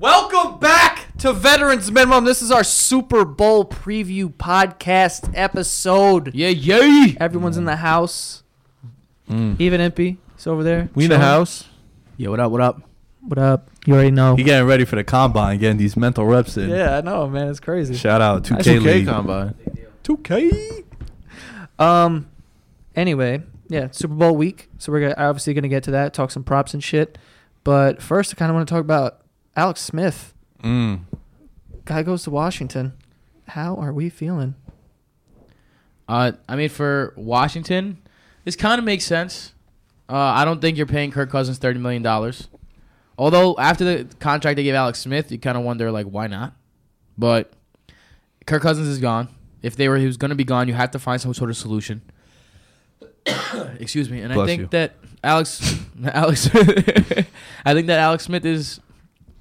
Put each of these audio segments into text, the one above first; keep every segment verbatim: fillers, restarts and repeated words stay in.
Welcome back to Veterans Minimum. This is our Super Bowl preview podcast episode. Yeah, yeah. Everyone's in the house. Mm. Even Impy, he's over there. We in the house. Yeah, what up, what up? What up? You already know. You getting ready for the combine, getting these mental reps in. Yeah, I know, man. It's crazy. Shout out, two K League. Combine. two K. Um. Anyway, yeah, Super Bowl week. So we're gonna, obviously going to get to that, talk some props and shit. But first, I kind of want to talk about Alex Smith. Mm. Guy goes to Washington. How are we feeling? Uh, I mean, for Washington, this kind of makes sense. Uh, I don't think you're paying Kirk Cousins thirty million dollars. Although, after the contract they gave Alex Smith, you kind of wonder, like, why not? But Kirk Cousins is gone. If they were, he was going to be gone, you have to find some sort of solution. Excuse me. And Bless I think you. that Alex, Alex, I think that Alex Smith is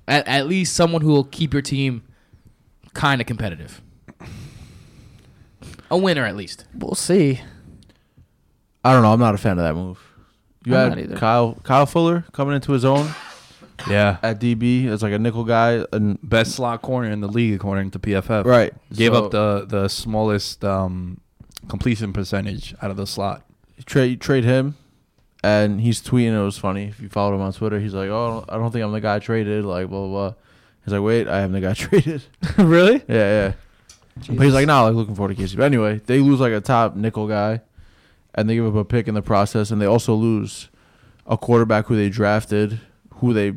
at, at least someone who will keep your team kind of competitive. A winner, at least. We'll see. I don't know. I'm not a fan of that move. You I'm had Kyle, Kyle Fuller coming into his own. Yeah, at D B as like a nickel guy, and best slot corner in the league according to P F F. Right, gave so, up the the smallest um, completion percentage out of the slot. Trade trade him, and he's tweeting. It was funny if you follow him on Twitter. He's like, "Oh, I don't think I'm the guy traded." Like, blah blah blah. He's like, "Wait, I am the guy traded." Really? Yeah, yeah. Jesus. But he's like, "Nah, like looking forward to Casey." But anyway, they lose like a top nickel guy, and they give up a pick in the process, and they also lose a quarterback who they drafted, who they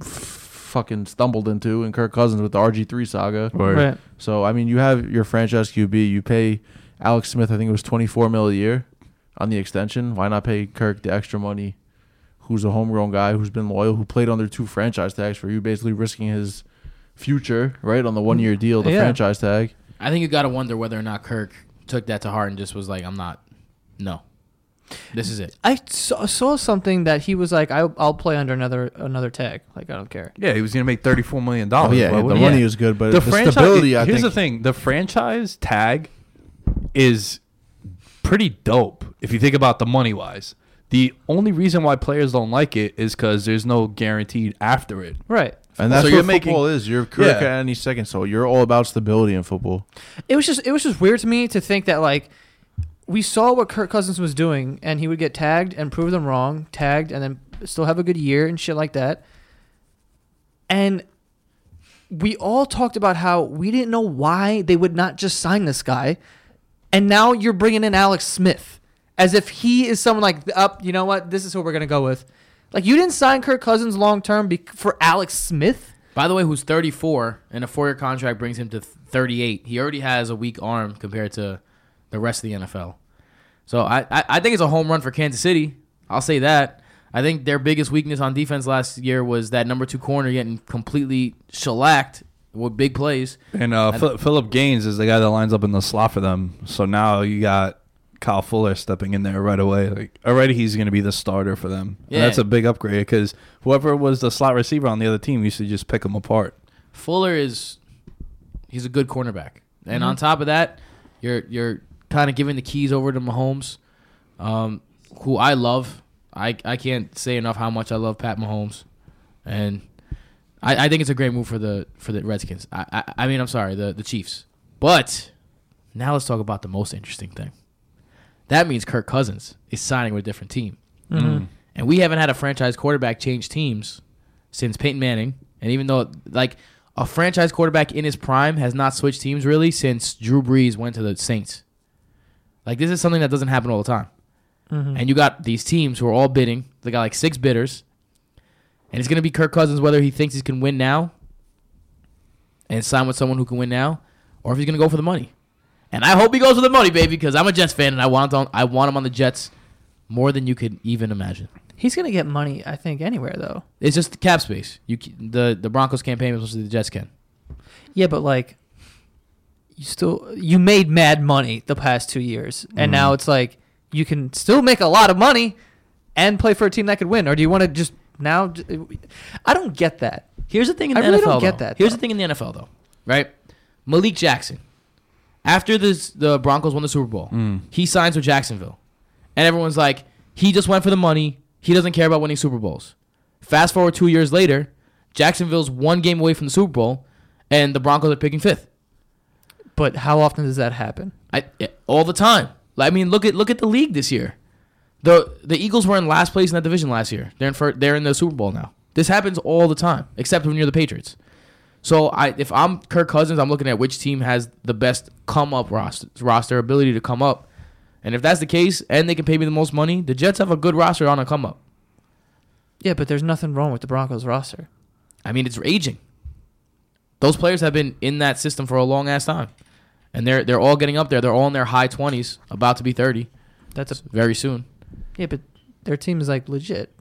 f- fucking stumbled into, and Kirk Cousins with the R G three saga. Right. Right. So, I mean, you have your franchise Q B. You pay Alex Smith, I think it was twenty-four mil a year on the extension. Why not pay Kirk the extra money, who's a homegrown guy, who's been loyal, who played under two franchise tags for you, basically risking his future, right, on the one-year deal, the yeah. franchise tag. I think you got to wonder whether or not Kirk took that to heart and just was like, I'm not, no. This is it. I saw, saw something that he was like, I, I'll play under another another tag. Like, I don't care. Yeah, he was going to make thirty-four million dollars. Oh, yeah, well, the yeah. money was good, but the, the franchise, stability, I here's think. Here's the thing. The franchise tag is pretty dope if you think about the money-wise. The only reason why players don't like it is because there's no guaranteed after it. Right. And that's so what you're football making, is. Your career yeah. at any second, so you're all about stability in football. It was just It was just weird to me to think that, like, we saw what Kirk Cousins was doing, and he would get tagged and prove them wrong, tagged, and then still have a good year and shit like that. And we all talked about how we didn't know why they would not just sign this guy, and now you're bringing in Alex Smith as if he is someone like, up, you know what, this is who we're going to go with. Like, you didn't sign Kirk Cousins long-term be- for Alex Smith? By the way, who's thirty-four, and a four-year contract brings him to thirty-eight. He already has a weak arm compared to the rest of the N F L. So I, I, I think it's a home run for Kansas City. I'll say that. I think their biggest weakness on defense last year was that number two corner getting completely shellacked with big plays. And uh, Phil, Phillip Gaines is the guy that lines up in the slot for them. So now you got Kyle Fuller stepping in there right away. Like, already he's going to be the starter for them. Yeah. And that's a big upgrade because whoever was the slot receiver on the other team used to just pick them apart. Fuller is he's a good cornerback. And mm-hmm. on top of that, you're you're kind of giving the keys over to Mahomes, um, who I love. I, I can't say enough how much I love Pat Mahomes. And I, I think it's a great move for the for the Redskins. I I, I mean, I'm sorry, the, the Chiefs. But now let's talk about the most interesting thing. That means Kirk Cousins is signing with a different team. Mm-hmm. And we haven't had a franchise quarterback change teams since Peyton Manning. And even though, like, a franchise quarterback in his prime has not switched teams, really, since Drew Brees went to the Saints. Like, this is something that doesn't happen all the time. Mm-hmm. And you got these teams who are all bidding. They got, like, six bidders. And it's going to be Kirk Cousins whether he thinks he can win now and sign with someone who can win now, or if he's going to go for the money. And I hope he goes with the money, baby, because I'm a Jets fan, and I want on, I want him on the Jets more than you could even imagine. He's going to get money, I think, anywhere, though. It's just the cap space. You The, the Broncos can't pay him as much as the Jets can. Yeah, but, like, you still you made mad money the past two years, and mm. now it's like you can still make a lot of money and play for a team that could win. Or do you want to just now? I don't get that. Here's the thing in the I N F L, I really don't get though. that. Here's though. the thing in the N F L, though, right? Malik Jackson. After this, the Broncos won the Super Bowl, mm. he signs with Jacksonville. And everyone's like, he just went for the money. He doesn't care about winning Super Bowls. Fast forward two years later, Jacksonville's one game away from the Super Bowl, and the Broncos are picking fifth. But how often does that happen? I, all the time. I mean, look at look at the league this year. The the Eagles were in last place in that division last year. They're in, for, they're in the Super Bowl now. This happens all the time, except when you're the Patriots. So I, if I'm Kirk Cousins, I'm looking at which team has the best come-up roster, roster, ability to come up. And if that's the case, and they can pay me the most money, the Jets have a good roster on a come-up. Yeah, but there's nothing wrong with the Broncos roster. I mean, it's aging. Those players have been in that system for a long-ass time. And they're they're all getting up there. They're all in their high twenties, about to be thirty. That's a, very soon. Yeah, but their team is, like, legit.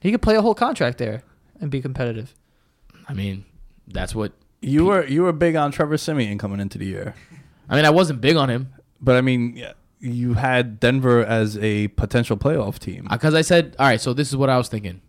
He could play a whole contract there and be competitive. I mean... That's what you people, were. You were big on Trevor Siemian coming into the year. I mean, I wasn't big on him, but I mean, you had Denver as a potential playoff team. Because I said, all right, so this is what I was thinking.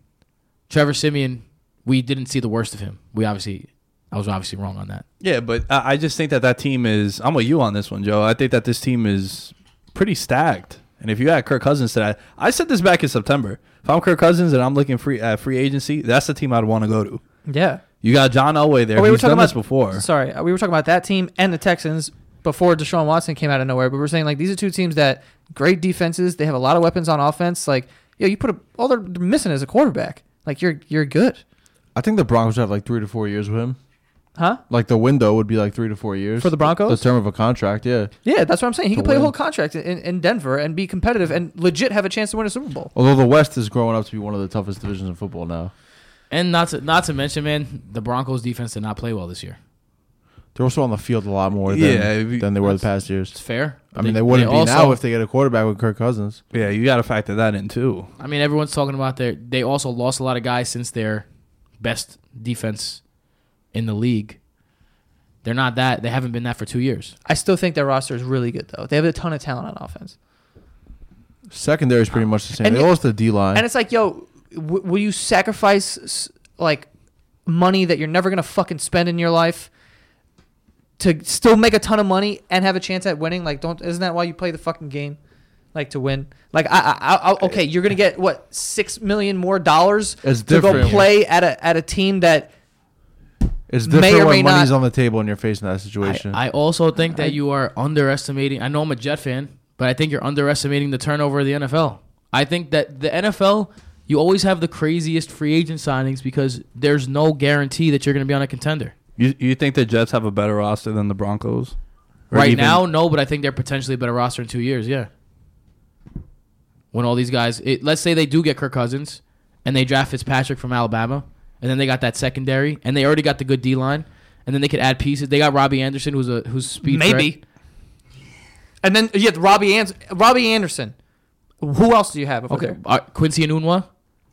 Trevor Siemian, we didn't see the worst of him. We obviously, I was obviously wrong on that. Yeah, but I just think that that team is. I'm with you on this one, Joe. I think that this team is pretty stacked. And if you add Kirk Cousins to that, I said this back in September. If I'm Kirk Cousins and I'm looking free at uh, free agency, that's the team I'd want to go to. Yeah. You got John Elway there. Oh, we He's were talking done about, this before. Sorry, we were talking about that team and the Texans before Deshaun Watson came out of nowhere. But we were saying, like, these are two teams that great defenses. They have a lot of weapons on offense. Like, yeah, you, know, you put a, all they're missing is a quarterback. Like, you're you're good. I think the Broncos have like three to four years with him. Huh? Like the window would be like three to four years for the Broncos. The term of a contract, yeah. Yeah, that's what I'm saying. He can play win. a whole contract in, in Denver and be competitive and legit have a chance to win a Super Bowl. Although the West is growing up to be one of the toughest divisions in football now. And not to not to mention, man, the Broncos' defense did not play well this year. They're also on the field a lot more than, yeah, we, than they were the past years. It's fair. I mean, they, they wouldn't they be also, now if they get a quarterback with Kirk Cousins. Yeah, you got to factor that in, too. I mean, everyone's talking about their. They also lost a lot of guys since their best defense in the league. They're not that. They haven't been that for two years. I still think their roster is really good, though. They have a ton of talent on offense. Secondary is pretty um, much the same. They lost the D-line. And it's like, yo... W- will you sacrifice like money that you're never gonna fucking spend in your life to still make a ton of money and have a chance at winning? Like, don't isn't that why you play the fucking game, like to win? Like, I, I, I okay, you're gonna get what six million more dollars it's to go play at a at a team that it's different may or when may money's not, on the table and you're facing that situation. I, I also think that I, you are underestimating. I know I'm a Jet fan, but I think you're underestimating the turnover of the N F L. I think that the N F L. You always have the craziest free agent signings because there's no guarantee that you're going to be on a contender. You you think the Jets have a better roster than the Broncos? Or right even? now, no, but I think they're potentially a better roster in two years, yeah. When all these guys... It, let's say they do get Kirk Cousins and they draft Fitzpatrick from Alabama and then they got that secondary, and they already got the good D line, and then they could add pieces. They got Robbie Anderson, who's a who's speed maybe. Threat. And then yeah, Robbie An- Robbie Anderson. Who else do you have? Okay, uh, Quincy Enunwa.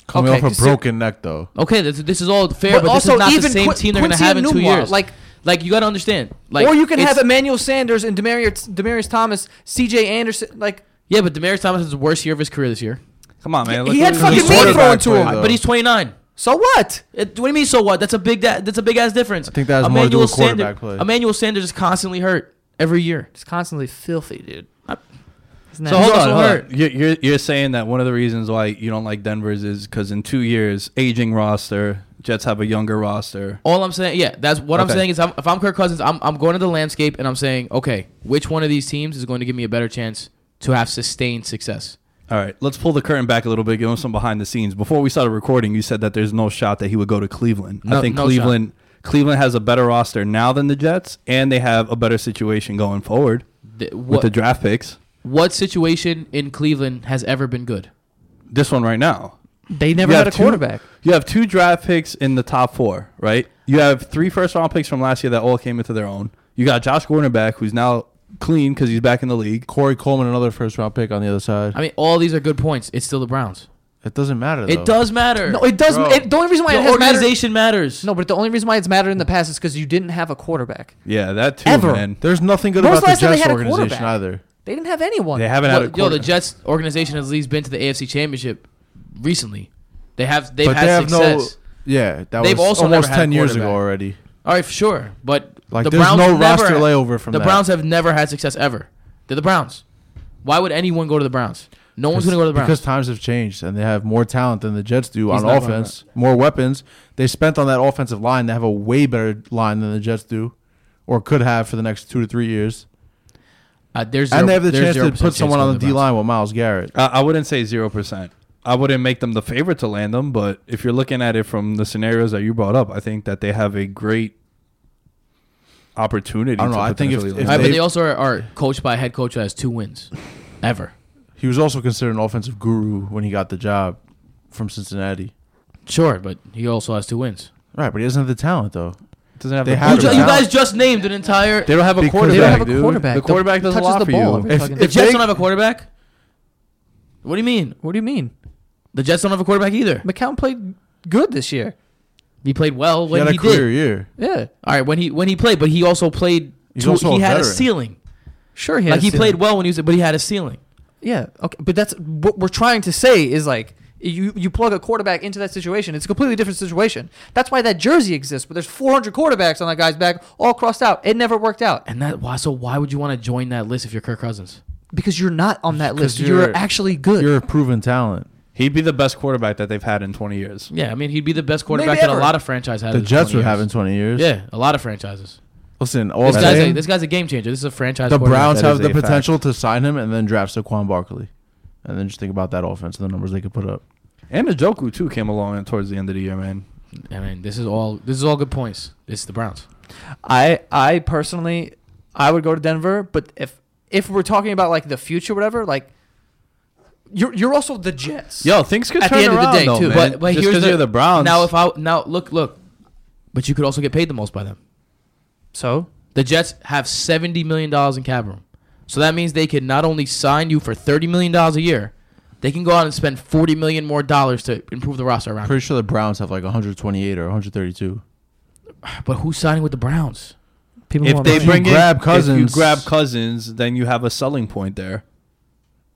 Coming okay, off a broken neck, though. Okay, this, this is all fair, but, but also this is not even the same Qu- team they're going to have in two years. Like, like you got to understand. Like, or you can have Emmanuel Sanders and Demarius, Demarius Thomas, C J Anderson. Like, yeah, but Demarius Thomas has the worst year of his career this year. Come on, man. He, he had fucking me throwing to him, but he's twenty-nine. So what? It, what do you mean? So what? That's a big. That, that's a big ass difference. I think that's more to do with quarterback play. Emmanuel Sanders is constantly hurt every year. He's constantly filthy, dude. I, So hold on, hold on. You're, you're, you're saying that one of the reasons why you don't like Denver's is because in two years, aging roster, Jets have a younger roster. All I'm saying, yeah, that's what okay. I'm saying is I'm, if I'm Kirk Cousins, I'm I'm going to the landscape and I'm saying, okay, which one of these teams is going to give me a better chance to have sustained success? All right, let's pull the curtain back a little bit, give him some behind the scenes. Before we started recording, you said that there's no shot that he would go to Cleveland. No, I think no Cleveland, shot. Cleveland has a better roster now than the Jets, and they have a better situation going forward the, what, with the draft picks. What situation in Cleveland has ever been good? This one right now. They never had a quarterback. You have two draft picks in the top four, right? You have three first-round picks from last year that all came into their own. You got Josh Gordon back, who's now clean because he's back in the league. Corey Coleman, another first-round pick on the other side. I mean, all these are good points. It's still the Browns. It doesn't matter, though. It does matter. No, it does. It, the only reason why the it has organization mattered, matters. No, but the only reason why it's mattered in the past is because you didn't have a quarterback. Yeah, that too, Ever. man. There's nothing good Where's about the, the Jets organization either. They didn't have anyone. They haven't well, had a quarterback. Yo, the Jets organization has at least been to the A F C Championship recently. They have. They've but had they have success. No, yeah, that they've was also almost ten years ago already. All right, for sure. But like, the there's Browns no roster had, layover from the that. Browns have never had success ever. They're the Browns. Why would anyone go to the Browns? No one's going to go to the Browns because times have changed and they have more talent than the Jets do He's on offense. More weapons. They spent on that offensive line. They have a way better line than the Jets do, or could have for the next two to three years. Uh, there's zero, and they have the chance to put someone on the D line with Myles Garrett. I, I wouldn't say zero percent. I wouldn't make them the favorite to land them, but if you're looking at it from the scenarios that you brought up, I think that they have a great opportunity. I don't know. I think if, if right, they, but they also are, are coached by a head coach that has two wins, ever. He was also considered an offensive guru when he got the job from Cincinnati. Sure, but he also has two wins. Right, but he doesn't have the talent though. Have they have you guys just named an entire. They don't have a quarterback. They don't have a quarterback. Dude. The quarterback the, doesn't allow for you. If, if the Jets they, don't have a quarterback, what do you mean? What do you mean? The Jets don't have a quarterback either. McCown played good this year. He played well when he, had he a career did. Year. Yeah. All right. When he when he played, but he also played. He's two, also he a had veteran. A ceiling. Sure, he had. Like a he ceiling. Played well when he was, but he had a ceiling. Yeah. Okay. But that's what we're trying to say is like. You you plug a quarterback into that situation. It's a completely different situation. That's why that jersey exists. But there's four hundred quarterbacks on that guy's back, all crossed out. It never worked out. And that why? So why would you want to join that list if you're Kirk Cousins? Because you're not on that list. You're, you're actually good. You're a proven talent. He'd be the best quarterback that they've had in twenty years. Yeah, I mean, he'd be the best quarterback that a lot of franchises had. The Jets would have in twenty years. Yeah, a lot of franchises. Listen, all this guy's a, this guy's a game changer. This is a franchise. The Browns have the potential to sign him and then draft Saquon Barkley. And then just think about that offense and the numbers they could put up. And Njoku, too, came along towards the end of the year, man. I mean, this is all this is all good points. It's the Browns. I I personally, I would go to Denver. But if if we're talking about, like, the future, whatever, like, you're you're also the Jets. Yo, things could at turn the end around, of the day, though, too. Man. But, but just because you're the Browns. Now, if I, now look, look. But you could also get paid the most by them. So? The Jets have seventy million dollars in cap room. So that means they can not only sign you for thirty million dollars a year, they can go out and spend forty million dollars more dollars to improve the roster around. Pretty sure the Browns have like one hundred twenty-eight or one hundred thirty-two. But who's signing with the Browns? People if they bring in, grab Cousins, if you grab Cousins, then you have a selling point there.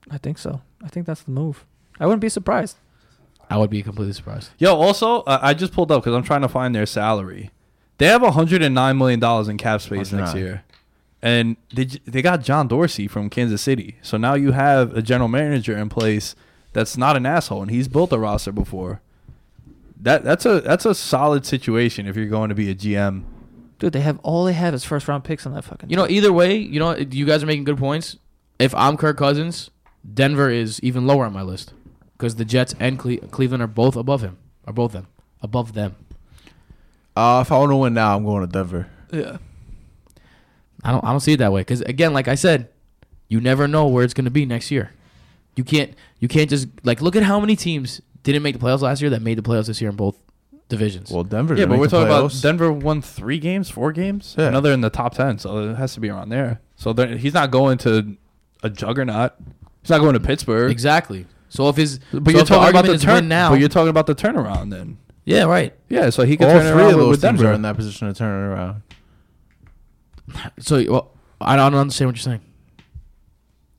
I think so. I think that's the move. I wouldn't be surprised. I would be completely surprised. Yo, also, uh, I just pulled up because I'm trying to find their salary. They have one hundred nine million dollars in cap space next year. And they they got John Dorsey from Kansas City. So now you have a general manager in place that's not an asshole, and he's built a roster before. That that's a that's a solid situation if you're going to be a G M. Dude, they have all they have is first round picks on that fucking. You know, either way, you know, you guys are making good points. If I'm Kirk Cousins, Denver is even lower on my list because the Jets and Cle- Cleveland are both above him. Are both them above them? Uh, if I want to win now, I'm going to Denver. Yeah. I don't I don't see it that way because, again, like I said, you never know where it's going to be next year. You can't you can't just, like, look at how many teams didn't make the playoffs last year that made the playoffs this year in both divisions. Well, Denver. Yeah, but we're talking playoffs. about Denver won three games, four games. Yeah. Another in the top ten, so it has to be around there. So he's not going to a juggernaut. He's not going to Pittsburgh. Exactly. So if his but so you're talking about the turn now, but you're talking about the turnaround then. Yeah, right. Yeah, so he could turn it around. All three of those teams are in that position to turn it around. So well, I don't understand what you're saying.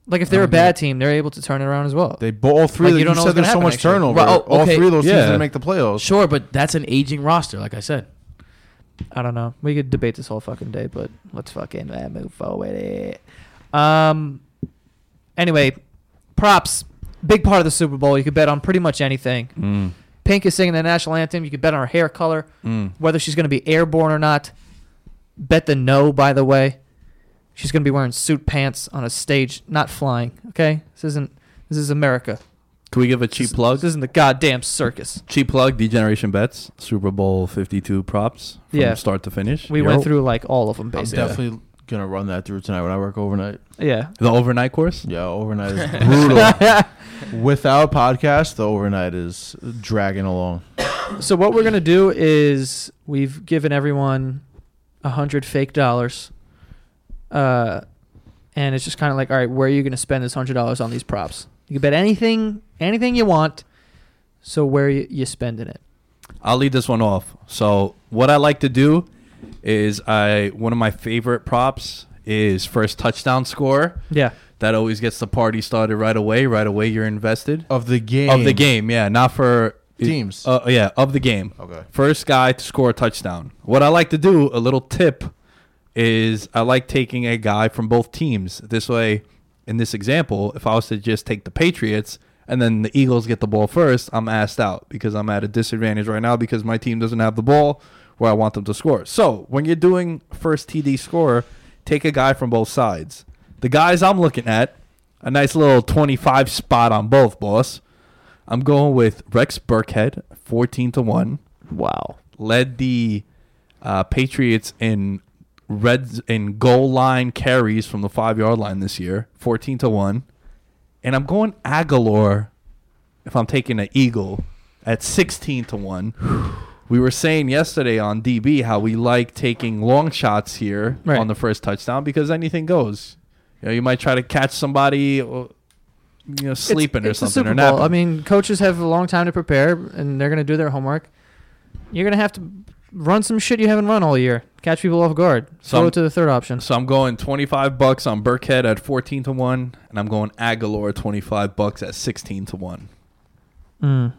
Like if they're a bad team, they're able to turn it around as well. They all three. Like you, you said there's so much actually. turnover. Right, oh, okay. All three of those yeah. teams didn't make the playoffs. Sure, but that's an aging roster, like I said. I don't know. We could debate this whole fucking day, but let's fucking uh, move forward. Um. Anyway, props. Big part of the Super Bowl. You could bet on pretty much anything. Mm. Pink is singing the national anthem. You could bet on her hair color, mm. whether she's going to be airborne or not. Bet the no, by the way. She's going to be wearing suit pants on a stage, not flying, okay? This isn't, this is America. Can we give a cheap this, plug? This isn't the goddamn circus. Cheap plug, D-Generation Bets, Super Bowl fifty-two props from yeah. start to finish. We Yo. went through like all of them, basically. I'm definitely yeah. going to run that through tonight when I work overnight. Yeah. The overnight course? Yeah, overnight is brutal. Without podcast, the overnight is dragging along. So what we're going to do is we've given everyone one hundred fake dollars. Uh, and it's just kind of like, all right, where are you going to spend this one hundred dollars on these props? You can bet anything, anything you want. So where are you, you spending it? I'll lead this one off. So what I like to do is I one of my favorite props is first touchdown score. Yeah. That always gets the party started right away. Right away, you're invested. Of the game. Of the game, yeah. Not for... Teams. Uh, yeah, of the game. Okay. First guy to score a touchdown. What I like to do, a little tip... is I like taking a guy from both teams. This way, in this example, if I was to just take the Patriots and then the Eagles get the ball first, I'm asked out because I'm at a disadvantage right now because my team doesn't have the ball where I want them to score. So when you're doing first T D score, take a guy from both sides. The guys I'm looking at, a nice little twenty-five spot on both, boss. I'm going with Rex Burkhead, fourteen to one. Wow. Led the uh, Patriots in... Reds and goal line carries from the five yard line this year, fourteen to one, and I'm going Agholor. If I'm taking an Eagle at sixteen to one, we were saying yesterday on D B how we like taking long shots here right. on the first touchdown because anything goes. You know, you might try to catch somebody, you know, sleeping it's, or it's something or napping. I mean, coaches have a long time to prepare, and they're going to do their homework. You're going to have to run some shit you haven't run all year. Catch people off guard. So go to the third option. So I'm going twenty-five bucks on Burkhead at fourteen to one, and I'm going Agholor twenty-five bucks at sixteen to one. Mm. And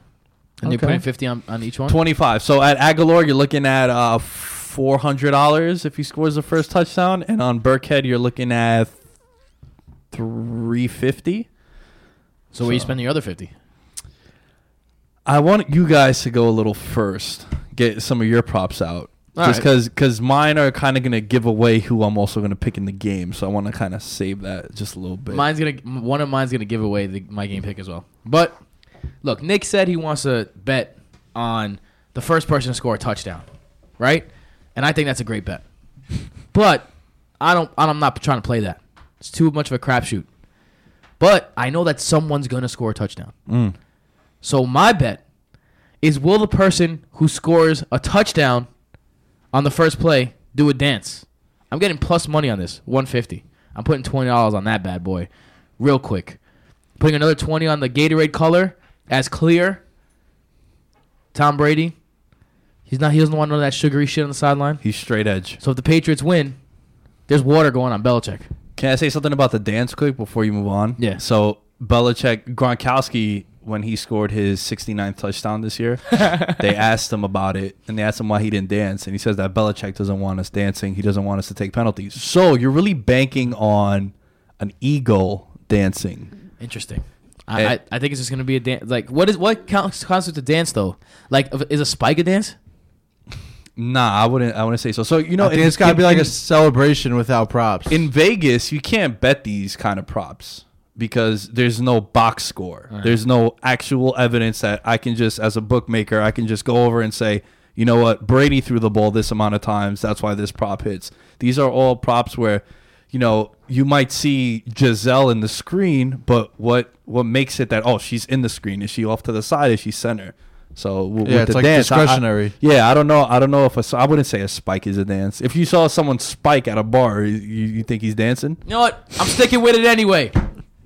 okay. You're putting fifty on, on each one? twenty-five. So at Agholor, you're looking at uh, four hundred dollars if he scores the first touchdown, and on Burkhead, you're looking at three hundred fifty dollars. So, so where you spend the other fifty? I want you guys to go a little first. Get some of your props out. All just because right. cause mine are kind of going to give away who I'm also going to pick in the game. So I want to kind of save that just a little bit. Mine's gonna One of mine's going to give away the, my game pick as well. But, look, Nick said he wants to bet on the first person to score a touchdown, right? And I think that's a great bet. But I don't, I'm not trying to play that. It's too much of a crapshoot. But I know that someone's going to score a touchdown. Mm. So my bet is will the person who scores a touchdown on the first play, do a dance. I'm getting plus money on this, one hundred fifty dollars. I'm putting twenty dollars on that bad boy real quick. Putting another twenty dollars on the Gatorade color as clear. Tom Brady, he's not. he doesn't want none of that sugary shit on the sideline. He's straight edge. So if the Patriots win, there's water going on Belichick. Can I say something about the dance quick before you move on? Yeah. So Belichick, Gronkowski... when he scored his sixty-ninth touchdown this year, they asked him about it, and they asked him why he didn't dance, and he says that Belichick doesn't want us dancing. He doesn't want us to take penalties. So you're really banking on an eagle dancing. Interesting. I, I, I think it's just going to be a dance. Like, what is what constitutes a dance, though? Like, is a spike a dance? Nah, I wouldn't I wouldn't say so. So, you know, it's got to be like in, a celebration without props. In Vegas, you can't bet these kind of props. Because there's no box score. Right. There's no actual evidence that I can just, as a bookmaker, I can just go over and say, you know what, Brady threw the ball this amount of times. That's why this prop hits. These are all props where, you know, you might see Giselle in the screen, but what, what makes it that, oh, she's in the screen? Is she off to the side? Is she center? So w- yeah, with it's the like dance, discretionary. I, I, yeah, I don't know. I don't know if a, I wouldn't say a spike is a dance. If you saw someone spike at a bar, you, you think he's dancing? You know what? I'm sticking with it anyway.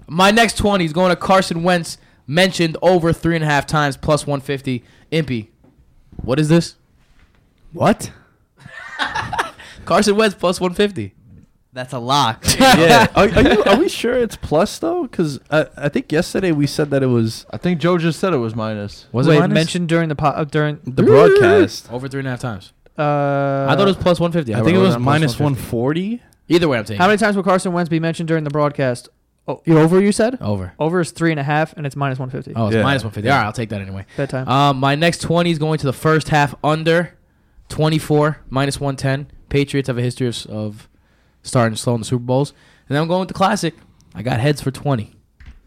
My next twenty is going to Carson Wentz, mentioned over three and a half times, plus one fifty. Impy, what is this? What? Carson Wentz plus one fifty. That's a lock. Yeah. Are, are, you, are we sure it's plus, though? Because I, I think yesterday we said that it was... I think Joe just said it was minus. Was Wait, it minus? mentioned during the po- uh, during the broadcast. Over three and a half times. Uh, I thought it was plus one fifty. I, I think it was minus one forty. Either way, I'm taking it. How many times will Carson Wentz be mentioned during the broadcast? Oh, over, you said? Over. Over is three and a half, and it's minus one fifty. Oh, it's yeah. minus one fifty. All right, I'll take that anyway. Bedtime. Um, my next twenty is going to the first half under twenty-four, minus one ten. Patriots have a history of... of starting slow in the Super Bowls. And then I'm going with the classic. I got heads for twenty.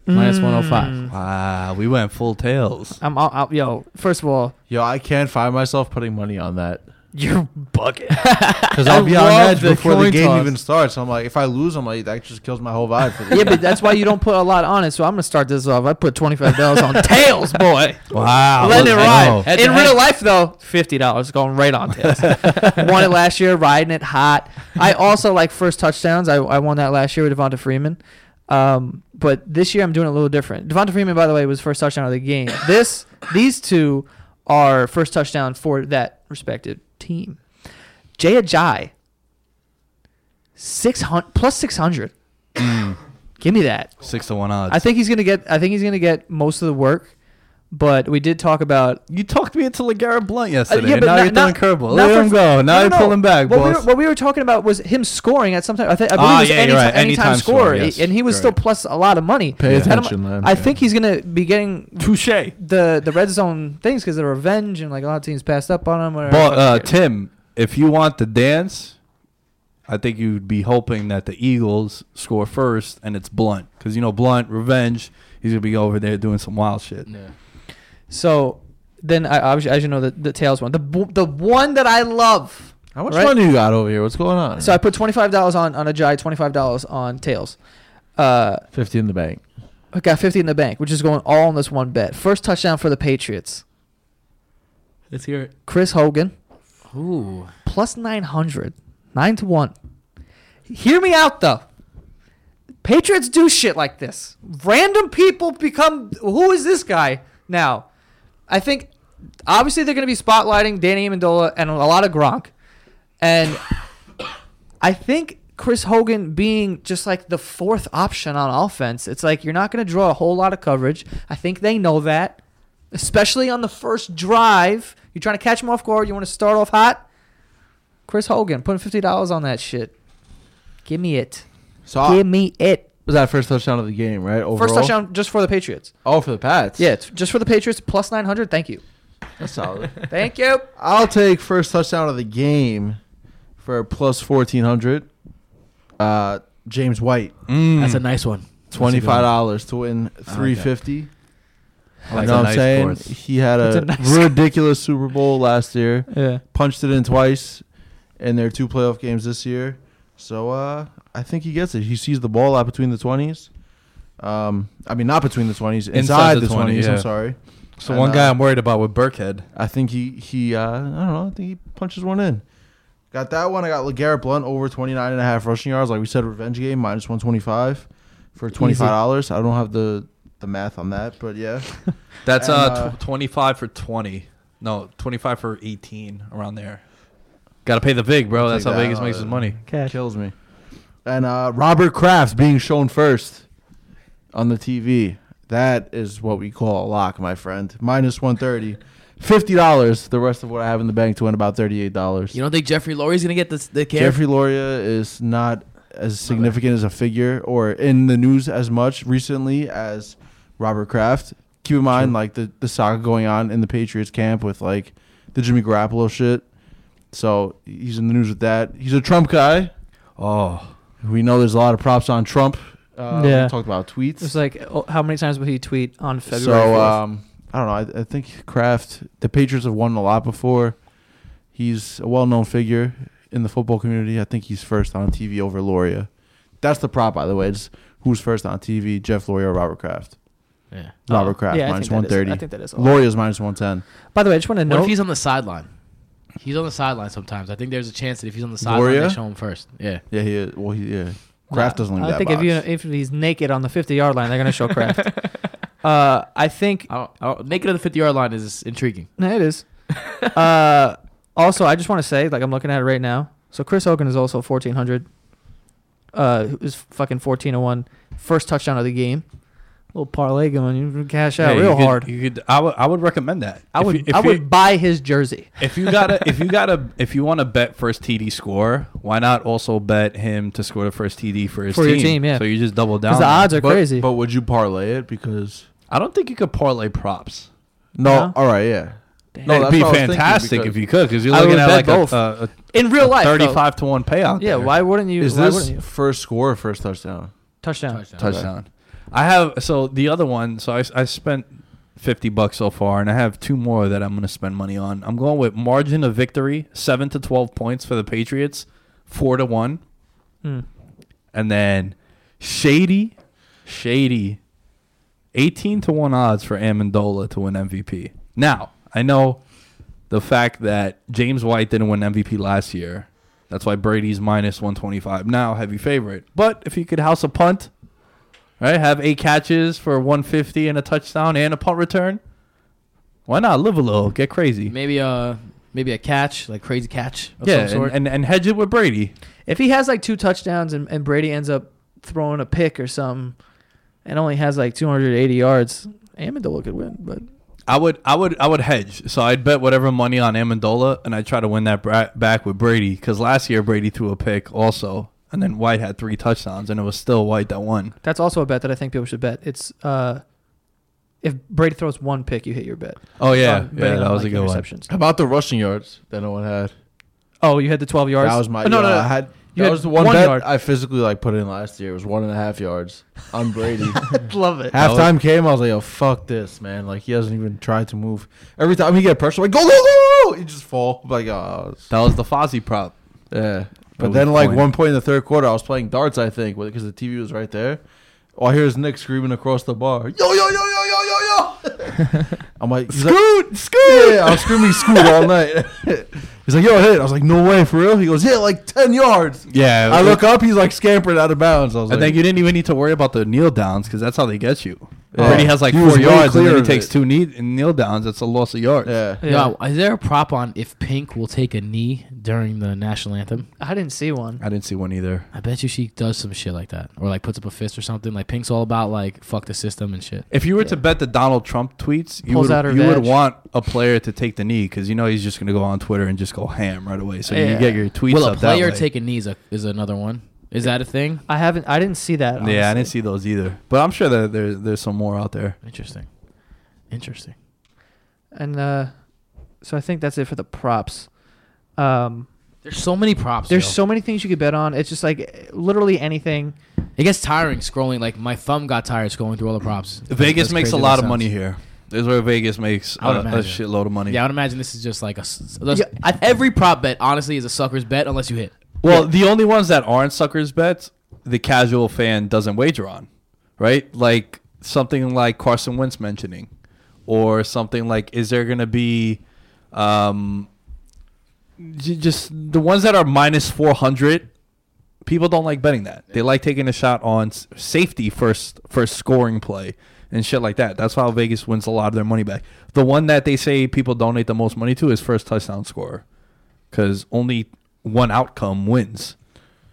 Mm. Minus one oh five. Wow, we went full tails. I'm all, all, Yo, first of all. Yo, I can't find myself putting money on that. You're bugging. Because I'll be on edge before the game toss. even starts. I'm like, if I lose, I'm like, that just kills my whole vibe. For the yeah, but that's why you don't put a lot on it. So I'm going to start this off. I put twenty-five dollars on tails, boy. Wow. Let it ride. Head in real life, though, fifty dollars going right on tails. Won it last year, riding it hot. I also like first touchdowns. I, I won that last year with Devonta Freeman. Um, but this year I'm doing it a little different. Devonta Freeman, by the way, was first touchdown of the game. This, These two are first touchdown for that respective team. Jay Ajayi, six hundred plus six hundred. Mm. Give me that six to one odds. I think he's gonna get. I think he's gonna get most of the work. But we did talk about. You talked me into LeGarrette Blunt yesterday. Uh, yeah, but and now not, you're throwing curveball. Let him go. Now you're pulling back, what boss. We were, what we were talking about was him scoring at some time. I, th- I believe ah, it was yeah, any right. anytime, anytime score, score yes. and he was Great. still plus a lot of money. Pay yeah. attention, man. I think yeah. he's gonna be getting touche the the red zone things because they're revenge and like a lot of teams passed up on him. But uh, Tim, if you want the dance. I think you'd be hoping that the Eagles score first, and it's Blunt. Because, you know, Blunt, revenge, he's going to be over there doing some wild shit. Yeah. So, then, I obviously, as you know, the, the tails one. The the one that I love. How much right? money you got over here? What's going on? So, I put twenty-five dollars on, on Ajayi, twenty-five dollars on tails. Uh, fifty in the bank. I got fifty in the bank, which is going all on this one bet. First touchdown for the Patriots. Let's hear it. Chris Hogan. Ooh. Plus nine hundred. Nine to one. Hear me out, though. Patriots do shit like this. Random people become, who is this guy now? I think, obviously, they're going to be spotlighting Danny Amendola and a lot of Gronk. And I think Chris Hogan being just like the fourth option on offense, it's like you're not going to draw a whole lot of coverage. I think they know that, especially on the first drive. You're trying to catch them off guard. You want to start off hot. Chris Hogan, putting fifty dollars on that shit. Give me it. So Give I, me it. Was that first touchdown of the game, right? Overall? First touchdown just for the Patriots. Oh, for the Pats. Yeah, it's just for the Patriots, plus nine hundred. Thank you. That's solid. Thank you. I'll take first touchdown of the game for plus fourteen hundred. Uh, James White. Mm. That's a nice one. twenty-five dollars to win three hundred fifty dollars. I know what I'm nice saying? Course. He had a, a nice ridiculous Super Bowl last year. Yeah. Punched it in twice. And there are two playoff games this year. So uh, I think he gets it. He sees the ball out between the twenties. Um, I mean, not between the twenties. Inside, inside the, the twenties, twenties yeah. I'm sorry. So and one guy uh, I'm worried about with Burkhead. I think he, he uh, I don't know, I think he punches one in. Got that one. I got LeGarrette Blunt over twenty-nine and a half rushing yards. Like we said, revenge game, minus one twenty-five for twenty-five dollars. Easy. I don't have the, the math on that, but yeah. That's and, uh, tw- twenty-five for twenty. No, twenty-five for eighteen, around there. Got to pay the big, bro. That's how that Vegas makes his money. Cash. Kills me. And uh, Robert Kraft being shown first on the T V. That is what we call a lock, my friend. Minus one thirty. fifty dollars, the rest of what I have in the bank to win about thirty-eight dollars. You don't think Jeffrey Lurie's going to get this, the care? Jeffrey Lurie is not as significant as a figure or in the news as much recently as Robert Kraft. Keep in mind, sure. like, the, the saga going on in the Patriots camp with, like, the Jimmy Garoppolo shit. So he's in the news with that. He's a Trump guy. Oh, we know there's a lot of props on Trump. Uh, yeah, we talked about tweets. It's like how many times will he tweet on February? So um, I don't know. I, I think Kraft. The Patriots have won a lot before. He's a well-known figure in the football community. I think he's first on T V over Lurie. That's the prop, by the way. It's who's first on T V, Jeff Lurie or Robert Kraft? Yeah. Robert Kraft, yeah, minus one thirty. Is, I think that is a lot. Laurier's minus one ten. By the way, I just want to know. What if he's on the sideline? He's on the sideline sometimes. I think there's a chance that if he's on the sideline, they show him first. Yeah. Yeah, he is. Well, he, yeah. Kraft doesn't leave that box. I think if, you, if he's naked on the fifty-yard line, they're going to show Kraft. uh, I think... I'll, I'll, naked on the fifty-yard line is intriguing. No, it is. uh, also, I just want to say, like, I'm looking at it right now. So, Chris Hogan is also fourteen hundred. Uh, who's fucking fourteen to one. First touchdown of the game. Little parlay going, you cash out hey, real you could, hard. You could, I would, I would recommend that. I if would, you, I you, would buy his jersey. If you gotta, if you gotta, if you want to bet first T D score, why not also bet him to score the first T D for his for team? Your team, yeah. So you just double down. Because the odds are but, crazy. But would you parlay it? Because I don't think you could parlay props. No. no? All right. Yeah. Damn. No, it'd be fantastic if you could, because you're looking at like both. A, a in real life thirty-five though. To one payout. Yeah. There. Why wouldn't you? Is why this wouldn't you? First score or first touchdown? Touchdown. Touchdown. touchdown. Okay. I have so the other one. So I, I spent fifty bucks so far, and I have two more that I'm gonna spend money on. I'm going with margin of victory, seven to twelve points for the Patriots, four to one, mm. and then shady, shady, eighteen to one odds for Amendola to win M V P. Now I know the fact that James White didn't win M V P last year. That's why Brady's minus one twenty five now, heavy favorite. But if you could house a punt. Right, have eight catches for one fifty and a touchdown and a punt return. Why not live a little, get crazy? Maybe uh maybe a catch, like crazy catch of yeah, some sort. And, and and hedge it with Brady. If he has like two touchdowns and, and Brady ends up throwing a pick or something and only has like two hundred eighty yards, Amendola could win, but I would I would I would hedge. So I'd bet whatever money on Amendola and I'd try to win that bra- back with Brady, cuz last year Brady threw a pick also. And then White had three touchdowns, and it was still White that won. That's also a bet that I think people should bet. It's uh, if Brady throws one pick, you hit your bet. Oh, yeah. Um, yeah, that was like a good one. How about the rushing yards that no one had? Oh, you had the twelve yards? That was my oh, no, no, no. I had, you that had was the one, one bet yard. I physically like put in last year. It was one and a half yards on Brady. I'd love it. Halftime was, came, I was like, oh, fuck this, man. Like, he hasn't even tried to move. Every time he get pressure, like, go, go, go! He just fall. Like, oh. That was the Fozzie prop. Yeah. But then, like, point. one point in the third quarter, I was playing darts, I think, because the T V was right there. All I hear is Nick screaming across the bar, yo, yo, yo, yo, yo, yo, yo. I'm like, scoot, like, scoot. Yeah, I was screaming scoot all night. He's like, yo, hit. I was like, no way, for real? He goes, yeah, like ten yards. Yeah. I look up, he's, like, scampering out of bounds. I was like, I think you didn't even need to worry about the kneel downs because that's how they get you. Yeah. Brady has, like, he four yards, and then he takes it. two knee- kneel downs. That's a loss of yards. Yeah. yeah. Now, is there a prop on if Pink will take a knee during the national anthem? I didn't see one. I didn't see one either. I bet you she does some shit like that, or, like, puts up a fist or something. Like, Pink's all about, like, fuck the system and shit. If you were yeah. to bet the Donald Trump tweets, you, would, you would want a player to take the knee because you know he's just going to go on Twitter and just go ham right away. So yeah. you get your tweets well, up that way. Will a player take a knee is, a, is another one? Is that a thing? I haven't. I didn't see that. Honestly. Yeah, I didn't see those either. But I'm sure that there's there's some more out there. Interesting, interesting. And uh, so I think that's it for the props. Um, there's so many props. There's though. so many things you could bet on. It's just like literally anything. It gets tiring scrolling. Like my thumb got tired scrolling through all the props. Vegas makes a lot of money here. This is where Vegas makes uh, a shitload of money. Yeah, I would imagine this is just like a. Yeah. Every prop bet honestly is a sucker's bet unless you hit. Well, yeah. the only ones that aren't suckers bets, the casual fan doesn't wager on, right? Like something like Carson Wentz mentioning, or something like, is there going to be um, just the ones that are minus four hundred? People don't like betting that. They like taking a shot on safety first, first scoring play and shit like that. That's how Vegas wins a lot of their money back. The one that they say people donate the most money to is first touchdown scorer because only one outcome wins,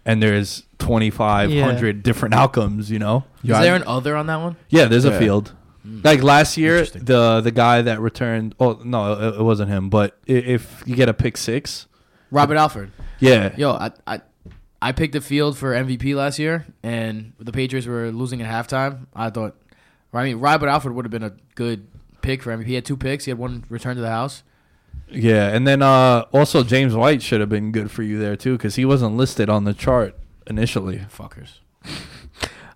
and there's twenty-five hundred yeah. different outcomes, you know. Is You're there an other on that one? Yeah, there's yeah. a field. Mm. Like last year, the the guy that returned, oh, no, it, it wasn't him, but if you get a pick six. Robert it, Alford. Yeah. Yo, I, I I picked a field for M V P last year, and the Patriots were losing at halftime. I thought, I mean, Robert Alford would have been a good pick for M V P. He had two picks. He had one return to the house. Yeah, and then uh, also James White should have been good for you there too because he wasn't listed on the chart initially. Fuckers.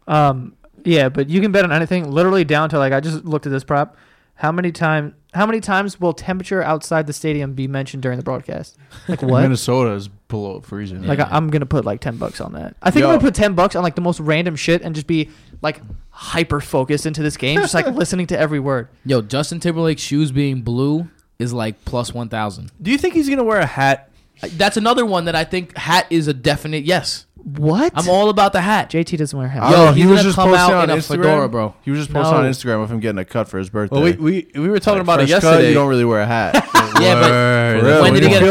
um, yeah, but you can bet on anything. Literally down to like I just looked at this prop. How many times? How many times will temperature outside the stadium be mentioned during the broadcast? Like what? Minnesota is below freezing. Like yeah. I, I'm gonna put like ten bucks on that. I think Yo. I'm gonna put ten bucks on like the most random shit and just be like hyper focused into this game, just like listening to every word. Yo, Justin Timberlake's shoes being blue is like plus one thousand. Do you think he's gonna wear a hat? That's another one that I think hat is a definite yes. What? I'm all about the hat. J T doesn't wear a hat. Yo, he was just posting on Instagram, fedora, bro. He was just posting no. on Instagram of him getting a cut for his birthday. Well, we, we we were talking like about it yesterday. Cut, you don't really wear a hat. Yeah, but when did he get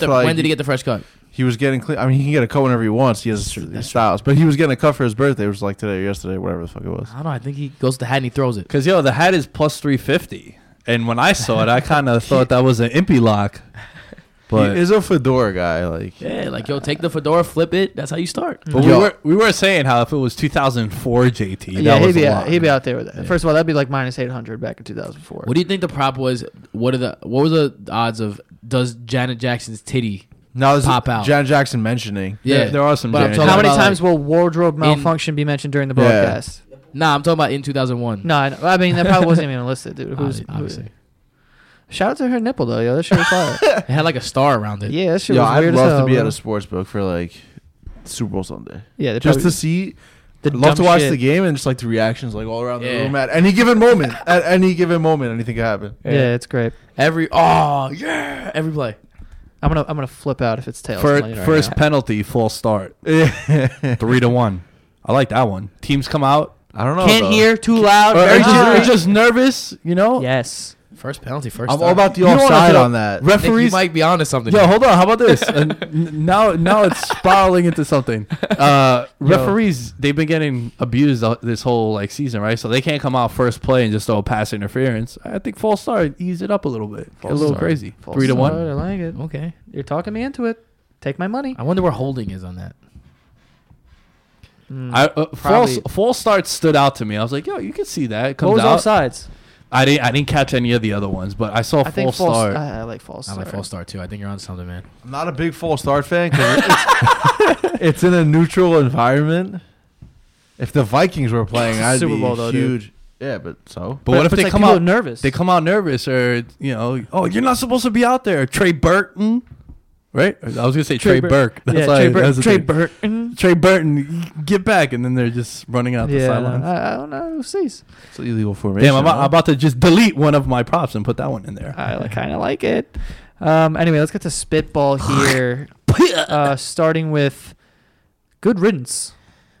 the like, when did he get the fresh cut? He was getting clean. I mean, he can get a cut whenever he wants. He has his styles, but he was getting a cut for his birthday. It was like today or yesterday, whatever the fuck it was. I don't know. I think he goes to the hat and he throws it. Cause yo, the hat is plus three fifty, and when I saw it, I kind of thought that was an impy lock. But he is a fedora guy, like yeah, like yo, take the fedora, flip it. That's how you start. But yo, we were we were saying how if it was two thousand four, J T, yeah, that he'd was be a out, lot, he'd man. be out there with that. Yeah. First of all, that'd be like minus eight hundred back in two thousand four. What do you think the prop was? What are the what were the odds of does Janet Jackson's titty now pop out? Janet Jackson mentioning, yeah, there, there are some. But how many times like, will wardrobe malfunction in, be mentioned during the broadcast? Yeah. Nah, I'm talking about in two thousand one. No, nah, I mean that probably wasn't even listed, dude. Who's obviously. Who, Shout out to her nipple though, yo. That shit was fire. It had like a star around it. Yeah, that shit yo, was weird. I'd love as hell, to be bro. at a sports book for like Super Bowl Sunday. Yeah, just to see. I'd love to watch shit. the game and just like the reactions like all around yeah. the room at any given moment. At any given moment, anything could happen. Yeah, yeah, it's great. Every oh yeah, every play. I'm gonna I'm gonna flip out if it's tails. For, right first now. penalty, false start. Three to one. I like that one. Teams come out. I don't know. Can't though. hear too loud. Or just, or just nervous. You know. Yes. First penalty, first I'm time. all about the you offside on that. Referees might be onto something. Yo, here. hold on. How about this? uh, n- now now it's spiraling into something. Uh, referees, they've been getting abused this whole like season, right? So they can't come out first play and just throw a pass interference. I think false start, ease it up a little bit. False a little start. crazy. False Three to start, one. I like it. Okay. You're talking me into it. Take my money. I wonder where holding is on that. Mm, I, uh, false, false start stood out to me. I was like, yo, you can see that. It comes out. Offsides. I didn't. I didn't catch any of the other ones, but I saw I false start. I, I like false start. I like false start too. I think you're on something, man. I'm not a big false start fan. It's, it's in a neutral environment. If the Vikings were playing, I'd Super Bowl, be though, huge. Dude. Yeah, but so. But, but what if, if they like come out nervous? They come out nervous, or you know, oh, you're not supposed to be out there, Trey Burton. Right? I was gonna say Trey, Trey Burke. Burke. That's yeah, like, Trey, Bur- that's Trey Burton. Trey Burton, get back! And then they're just running out yeah, the sidelines. I, I don't know. Who sees? It's an illegal formation. Damn! I'm, right? I'm about to just delete one of my props and put that one in there. I kind of like it. Um, anyway, let's get to spitball here. uh, starting with good riddance.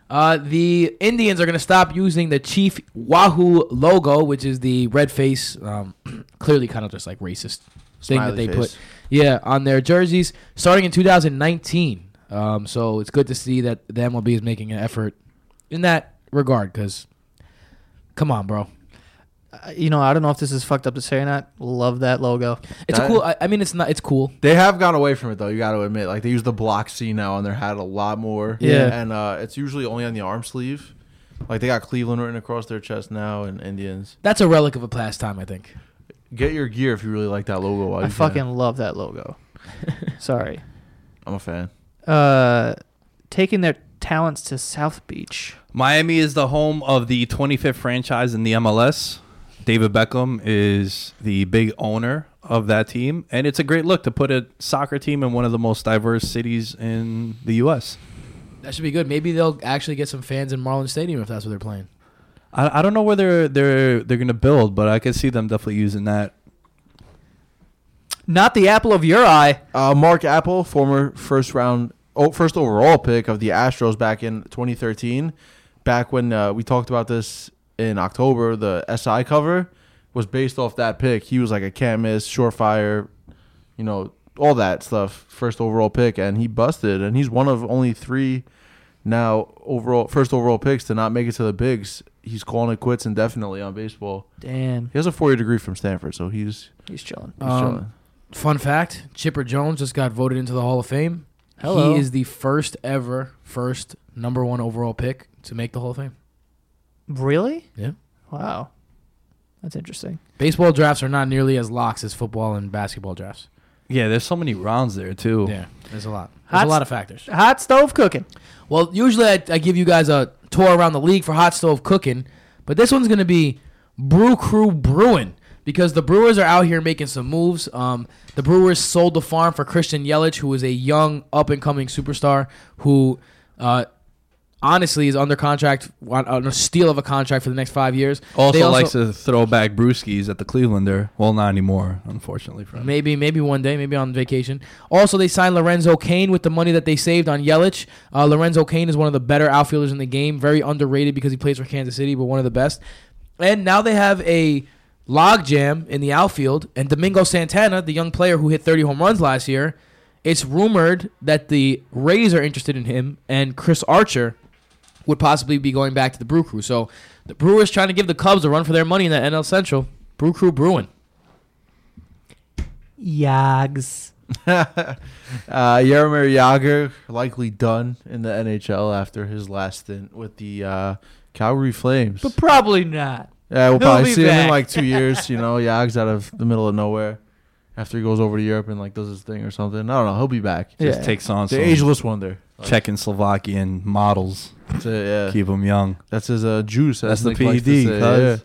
Uh, the Indians are gonna stop using the Chief Wahoo logo, which is the red face, um, clearly kind of just like racist thing Smiley that they face. put. Yeah, on their jerseys starting in two thousand nineteen. Um, so it's good to see that the M L B is making an effort in that regard because, come on, bro. Uh, you know, I don't know if this is fucked up to say or not. Love that logo. It's that, a cool. I, I mean, it's not. It's cool. They have gone away from it though. You got to admit, like they use the block C now on their hat a lot more. Yeah, and uh, it's usually only on the arm sleeve. Like they got Cleveland written across their chest now, and Indians. That's a relic of a past time, I think. Get your gear if you really like that logo. While I fucking can. love that logo. Sorry. I'm a fan. Uh, taking their talents to South Beach. Miami is the home of the twenty-fifth franchise in the M L S. David Beckham is the big owner of that team. And it's a great look to put a soccer team in one of the most diverse cities in the U S. That should be good. Maybe they'll actually get some fans in Marlins Stadium if that's what they're playing. I don't know where they're they're they're gonna build, but I could see them definitely using that. Not the apple of your eye, uh, Mark Apple, former first round, oh, first overall pick of the Astros back in twenty thirteen. Back when uh, we talked about this in October, the S I cover was based off that pick. He was like a can't miss, surefire, you know, all that stuff. First overall pick, and he busted, and he's one of only three now overall first overall picks to not make it to the bigs. He's calling it quits indefinitely on baseball. Damn. He has a four-year degree from Stanford, so he's... He's chilling. He's um, chilling. Fun fact, Chipper Jones just got voted into the Hall of Fame. Hello. He is the first ever, first number one overall pick to make the Hall of Fame. Really? Yeah. Wow. That's interesting. Baseball drafts are not nearly as locks as football and basketball drafts. Yeah, there's so many rounds there, too. Yeah, there's a lot. There's hot a lot of factors. Hot stove cooking. Well, usually I, I give you guys a... tour around the league for hot stove cooking, but this one's going to be Brew Crew Brewing because the Brewers are out here making some moves. Um, the Brewers sold the farm for Christian Yelich, who is a young, up-and-coming superstar who uh, honestly is under contract, on a steal of a contract for the next five years. Also, also likes to throw back brewskis at the Clevelander. Well, not anymore, unfortunately. For him. Maybe maybe one day, maybe on vacation. Also, they signed Lorenzo Cain with the money that they saved on Yelich. Uh, Lorenzo Cain is one of the better outfielders in the game, very underrated because he plays for Kansas City, but one of the best. And now they have a logjam in the outfield, and Domingo Santana, the young player who hit thirty home runs last year, it's rumored that the Rays are interested in him, and Chris Archer would possibly be going back to the Brew Crew. So the Brewers trying to give the Cubs a run for their money in the N L Central. Brew Crew brewing. Yags. uh, Jaromir Jagr likely done in the N H L after his last stint with the uh, Calgary Flames. But probably not. Yeah, we'll He'll probably see back. him in like two years. You know, Yags out of the middle of nowhere after he goes over to Europe and like does his thing or something. I don't know. He'll be back. Yeah. Just takes on the ageless wonder. Like, Czechoslovakian models. That's it, yeah. Keep them young. That's his uh, juice. That's, that's the P E D. Yeah.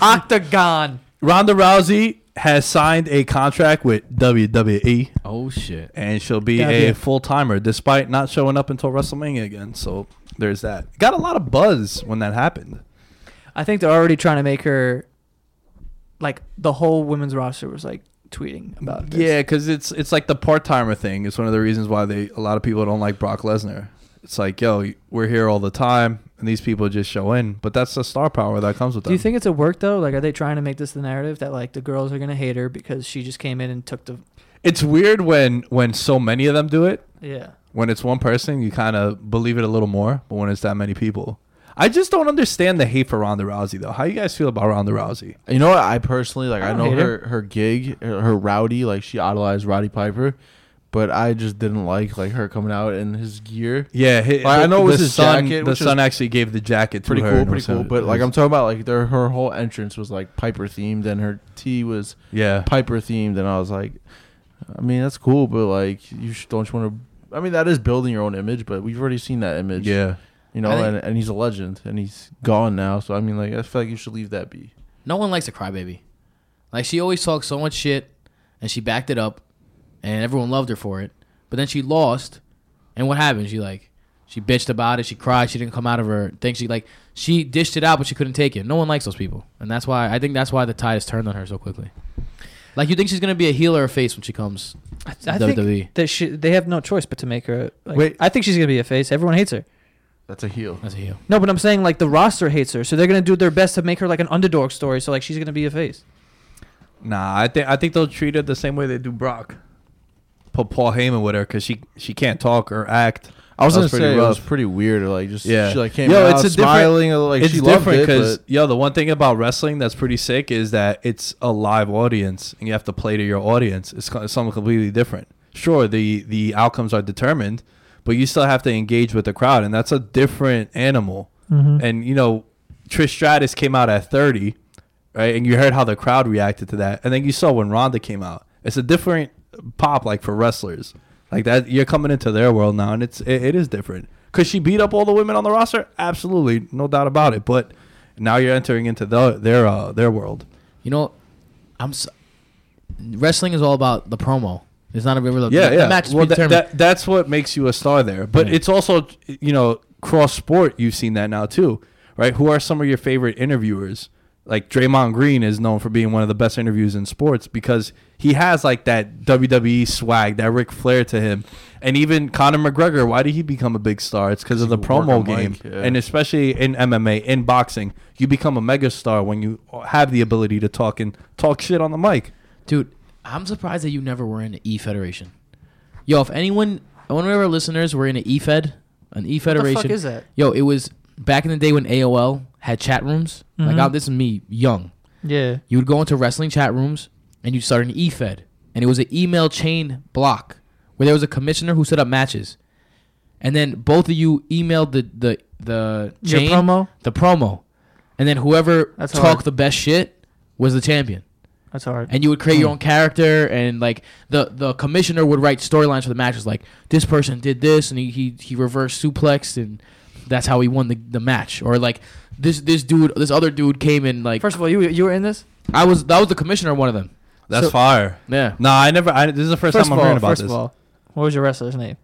Octagon. Ronda Rousey has signed a contract with W W E. Oh, shit. And she'll be w- a full-timer despite not showing up until WrestleMania again. So there's that. Got a lot of buzz when that happened. I think they're already trying to make her, like, the whole women's roster was, like, tweeting about this. Yeah, because it's it's like the part-timer thing. It's one of the reasons why they a lot of people don't like Brock Lesnar. It's like, yo, we're here all the time, and these people just show in. But that's the star power that comes with them. Do you think it's a work, though? Like, are they trying to make this the narrative that, like, the girls are going to hate her because she just came in and took the... It's weird when, when so many of them do it. Yeah. When it's one person, you kind of believe it a little more. But when it's that many people... I just don't understand the hate for Ronda Rousey, though. How you guys feel about Ronda Rousey? You know what? I personally, like, I, I know her, her her gig, her, her Rowdy, like, she idolized Roddy Piper, but I just didn't like, like, her coming out in his gear. Yeah. His, like, I know it was his son, jacket. The son actually gave the jacket to her. Pretty cool, pretty cool. But, like, I'm talking about, like, their, her whole entrance was, like, Piper-themed, and her tea was yeah. Piper-themed, and I was like, I mean, that's cool, but, like, you should, don't you want to... I mean, that is building your own image, but we've already seen that image. Yeah. You know, and, and he's a legend, and he's gone now. So, I mean, like, I feel like you should leave that be. No one likes a crybaby. Like, she always talked so much shit, and she backed it up, and everyone loved her for it. But then she lost, and what happened? She, like, she bitched about it. She cried. She didn't come out of her thing. She, like, she dished it out, but she couldn't take it. No one likes those people. And that's why, I think that's why the tide has turned on her so quickly. Like, you think she's going to be a heel or a face when she comes I, th- I think that she, they have no choice but to make her. Like, Wait. I think she's going to be a face. Everyone hates her. That's a heel. That's a heel. No, but I'm saying, like, the roster hates her, so they're going to do their best to make her, like, an underdog story, so, like, she's going to be a face. Nah, I, th- I think they'll treat her the same way they do Brock. Put Paul Heyman with her because she, she can't talk or act. I was going to say, rough. It was pretty weird. Like, just, yeah. She, like, came yo, out it's a smiling. Like, it's she different because, yo, the one thing about wrestling that's pretty sick is that it's a live audience, and you have to play to your audience. It's something completely different. Sure, the, the outcomes are determined, but you still have to engage with the crowd, and that's a different animal. Mm-hmm. And, you know, Trish Stratus came out at thirty, right? And you heard how the crowd reacted to that. And then you saw when Ronda came out. It's a different pop, like, for wrestlers. Like, that, you're coming into their world now, and it's it, it is different. Could she beat up all the women on the roster? Absolutely, no doubt about it. But now you're entering into the, their uh, their world. You know, I'm so, wrestling is all about the promo. It's not a real yeah, the, yeah. The match well, that, that, that's what makes you a star there. But yeah. It's also, you know, cross sport. You've seen that now too, right? Who are some of your favorite interviewers? Like Draymond Green is known for being one of the best interviews in sports because he has like that W W E swag, that Ric Flair to him, and even Conor McGregor. Why did he become a big star? It's because of the promo game, mic, yeah. And especially in M M A, in boxing, you become a megastar when you have the ability to talk and talk shit on the mic, dude. I'm surprised that you never were in an E-Federation. Yo, if anyone, one of our listeners were in an E-Fed, an E-Federation. What the fuck is that? Yo, it was back in the day when A O L had chat rooms. Mm-hmm. Like, oh, this is me, young. Yeah. You would go into wrestling chat rooms, and you'd start an E-Fed. And it was an email chain block where there was a commissioner who set up matches. And then both of you emailed the, the, the chain. Your promo? The promo. And then whoever That's talked hard. the best shit was the champion. That's hard. And you would create mm. your own character, and like the, the commissioner would write storylines for the matches, like this person did this, and he he, he reversed suplexed, and that's how he won the, the match. Or like this this dude, this other dude came in like. First of all, you you were in this? I was. That was the commissioner of one of them. That's so, fire. Yeah. No, I never. I, this is the first, first time I'm all, hearing about first this. First of all, what was your wrestler's name?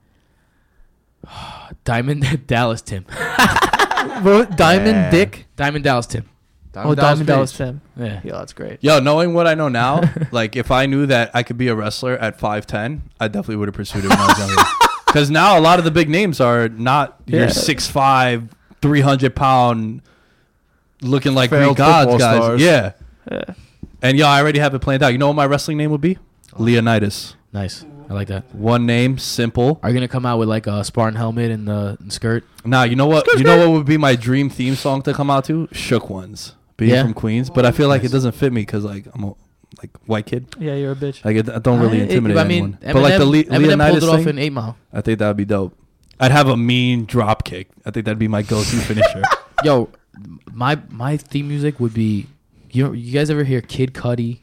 Diamond Dallas Tim. Diamond yeah. Dick. Diamond Dallas Tim. Diamond oh, Dallas Diamond Dallas Tim. Yeah. Yo, that's great. Yo, knowing what I know now, like if I knew that I could be a wrestler at five ten, I definitely would have pursued it when I was younger. Because now a lot of the big names are not yeah. your six five, three hundred pound, looking like Failed Greek gods guys. Stars. Yeah. yeah. And yo, I already have it planned out. You know what my wrestling name would be? Leonidas. Nice. I like that. One name, simple. Are you gonna come out with like a Spartan helmet and the and skirt? Nah, you know what? Skirt, you know what would be my dream theme song to come out to? Shook Ones, being yeah. from Queens. But I feel like nice. It doesn't fit me because like I'm a like white kid. Yeah, you're a bitch. Like I don't really intimidate I mean, anyone. Eminem, but like the Le- Leonidas pulled it off in eight mile. I think that would be dope. I'd have a mean drop kick. I think that'd be my go-to finisher. Yo, my my theme music would be. You you guys ever hear Kid Cudi?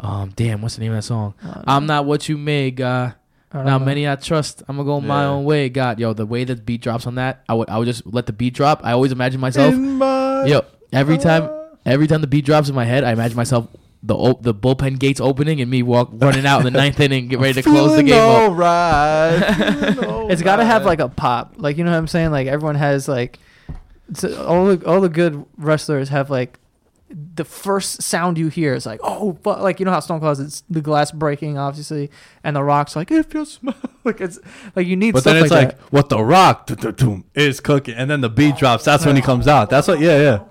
Um, damn, what's the name of that song? I'm not what you made, God. Not many I trust. I'm gonna go yeah. my own way, God. Yo, the way that beat drops on that, I would I would just let the beat drop. I always imagine myself. My yo, every uh, time every time the beat drops in my head, I imagine myself the op- the bullpen gates opening and me walk running out in the ninth inning, get ready to close the game. All right, all it's gotta right. have like a pop, like you know what I'm saying. Like everyone has like all the all the good wrestlers have like. The first sound you hear is like, oh, but like you know how Stone Cold is the glass breaking, obviously, and the Rock's like, it feels like it's like you need. But stuff then it's like, like what the Rock is cooking, and then the beat drops. That's when he comes out. That's what, yeah, yeah,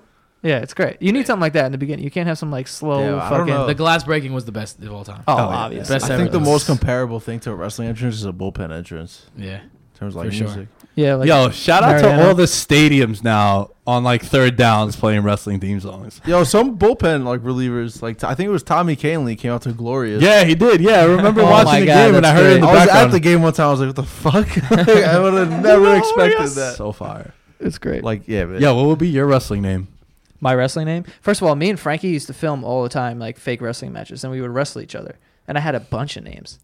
yeah. It's great. You need something like that in the beginning. You can't have some like slow yeah, fucking. The glass breaking was the best of all time. Oh, oh obviously. Yeah. I think the most comparable thing to a wrestling entrance is a bullpen entrance. Yeah, in terms of like For music. Sure. Yeah, like yo, shout out Mariana. To all the stadiums now on like third downs playing wrestling theme songs. Yo, some bullpen like relievers, like t- I think it was Tommy Kahnle came out to Glorious. Yeah, he did. Yeah, I remember oh watching the God, game and I heard great. It in the I background. I was at the game one time. I was like, what the fuck? Like, I would have never expected that. So fire. It's great. Like, yeah, man. Yo, what would be your wrestling name? My wrestling name? First of all, me and Frankie used to film all the time like fake wrestling matches and we would wrestle each other. And I had a bunch of names.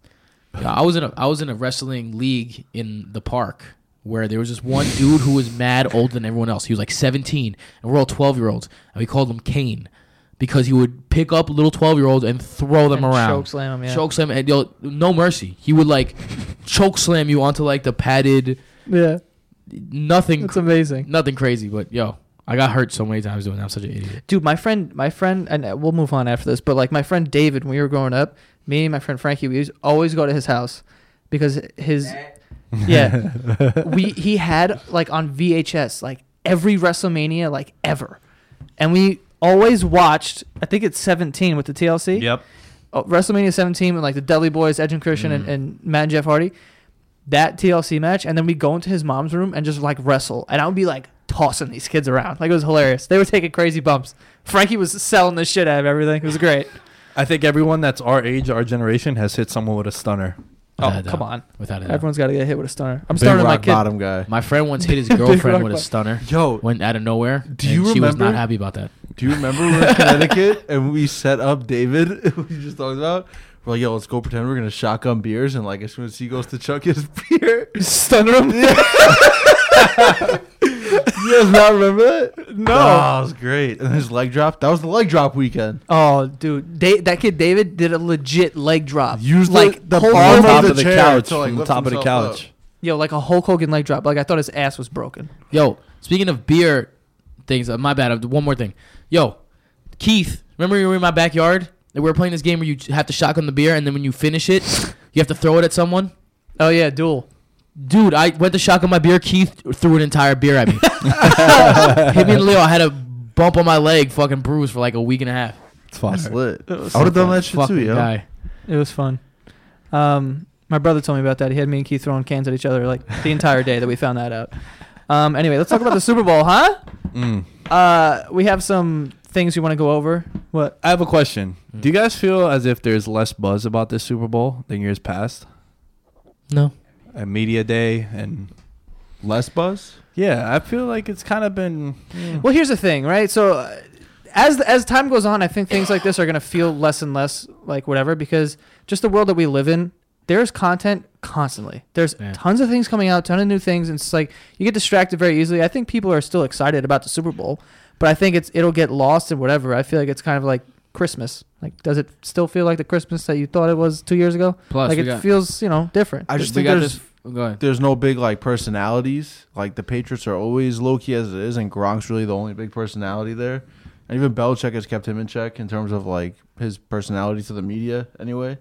Yeah, I was in a I was in a wrestling league in the park. Where there was this one dude who was mad older than everyone else. He was like seventeen, and we're all twelve-year-olds. And we called him Kane because he would pick up little twelve-year-olds and throw them and around. Choke slam them, yeah. Choke slam, and yo, no mercy. He would like choke slam you onto like the padded. Yeah. Nothing. That's amazing. Nothing crazy, but yo, I got hurt so many times doing that. I'm such an idiot. Dude, my friend, my friend, and we'll move on after this, but like my friend David, when we were growing up, me and my friend Frankie, we used to always go to his house because his. Yeah, we he had like on V H S like every WrestleMania like ever, and we always watched. I think it's seventeen with the T L C. Yep, oh, WrestleMania seventeen with like the Dudley Boys, Edge and Christian, mm. and, and Matt and Jeff Hardy. That T L C match, and then we go into his mom's room and just like wrestle, and I would be like tossing these kids around. Like it was hilarious. They were taking crazy bumps. Frankie was selling the shit out of everything. It was great. I think everyone that's our age, our generation, has hit someone with a stunner. Oh, come on. Without a doubt. Everyone's got to get hit with a stunner. I'm starting my kid. Bottom guy. My friend once hit his girlfriend with a stunner. Yo. Went out of nowhere. Do you remember? She was not happy about that. Do you remember we were in Connecticut and we set up David, we just talked about? We're like, yo, let's go pretend we're going to shotgun beers. And like, as soon as he goes to chuck his beer, stunner him. Yeah. You guys not remember that? No. Oh, it was great. And his leg drop. That was the leg drop weekend. Oh, dude. Da- that kid, David, did a legit leg drop. Used like the, the bottom of, of the couch. Like from the top of the couch. Up. Yo, like a Hulk Hogan leg drop. Like, I thought his ass was broken. Yo, speaking of beer things, uh, my bad. One more thing. Yo, Keith, remember you were in my backyard? And we were playing this game where you have to shotgun the beer, and then when you finish it, you have to throw it at someone? Oh, yeah, duel. Dude, I went to shotgun my beer. Keith threw an entire beer at me. Hit me in the Leo. I had a bump on my leg, fucking bruised for like a week and a half. It's fun. That's lit. It I would have done that shit too, yo. Guy. It was fun. Um, my brother told me about that. He had me and Keith throwing cans at each other like the entire day that we found that out. Um, anyway, let's talk about the Super Bowl, huh? Mm. Uh, we have some things you want to go over. What? I have a question. Mm. Do you guys feel as if there's less buzz about this Super Bowl than years past? No. A media day and less buzz. Yeah, I feel like it's kind of been. Yeah. Well, here's the thing, right? So, uh, as as time goes on, I think things like this are gonna feel less and less like whatever because just the world that we live in there's content constantly. There's yeah. tons of things coming out, ton of new things, and it's like you get distracted very easily. I think people are still excited about the Super Bowl, but I think it's it'll get lost in whatever. I feel like it's kind of like Christmas. Like, does it still feel like the Christmas that you thought it was two years ago? Plus, like, it got, feels, you know, different. I just we think got there's, this, go ahead. There's no big, like, personalities. Like, the Patriots are always low-key as it is, and Gronk's really the only big personality there. And even Belichick has kept him in check in terms of, like, his personality to the media anyway.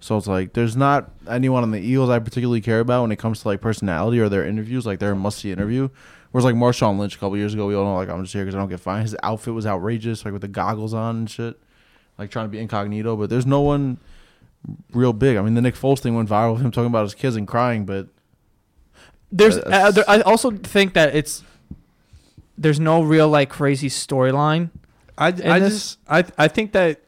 So it's like there's not anyone on the Eagles I particularly care about when it comes to, like, personality or their interviews. Like, they're a must-see interview. Whereas, like, Marshawn Lynch a couple years ago, we all know, like, I'm just here because I don't get fined. His outfit was outrageous, like, with the goggles on and shit. Like, trying to be incognito. But there's no one real big. I mean, the Nick Foles thing went viral with him talking about his kids and crying, but... there's. Uh, there, I also think that it's... there's no real, like, crazy storyline. I, I just... I I think that...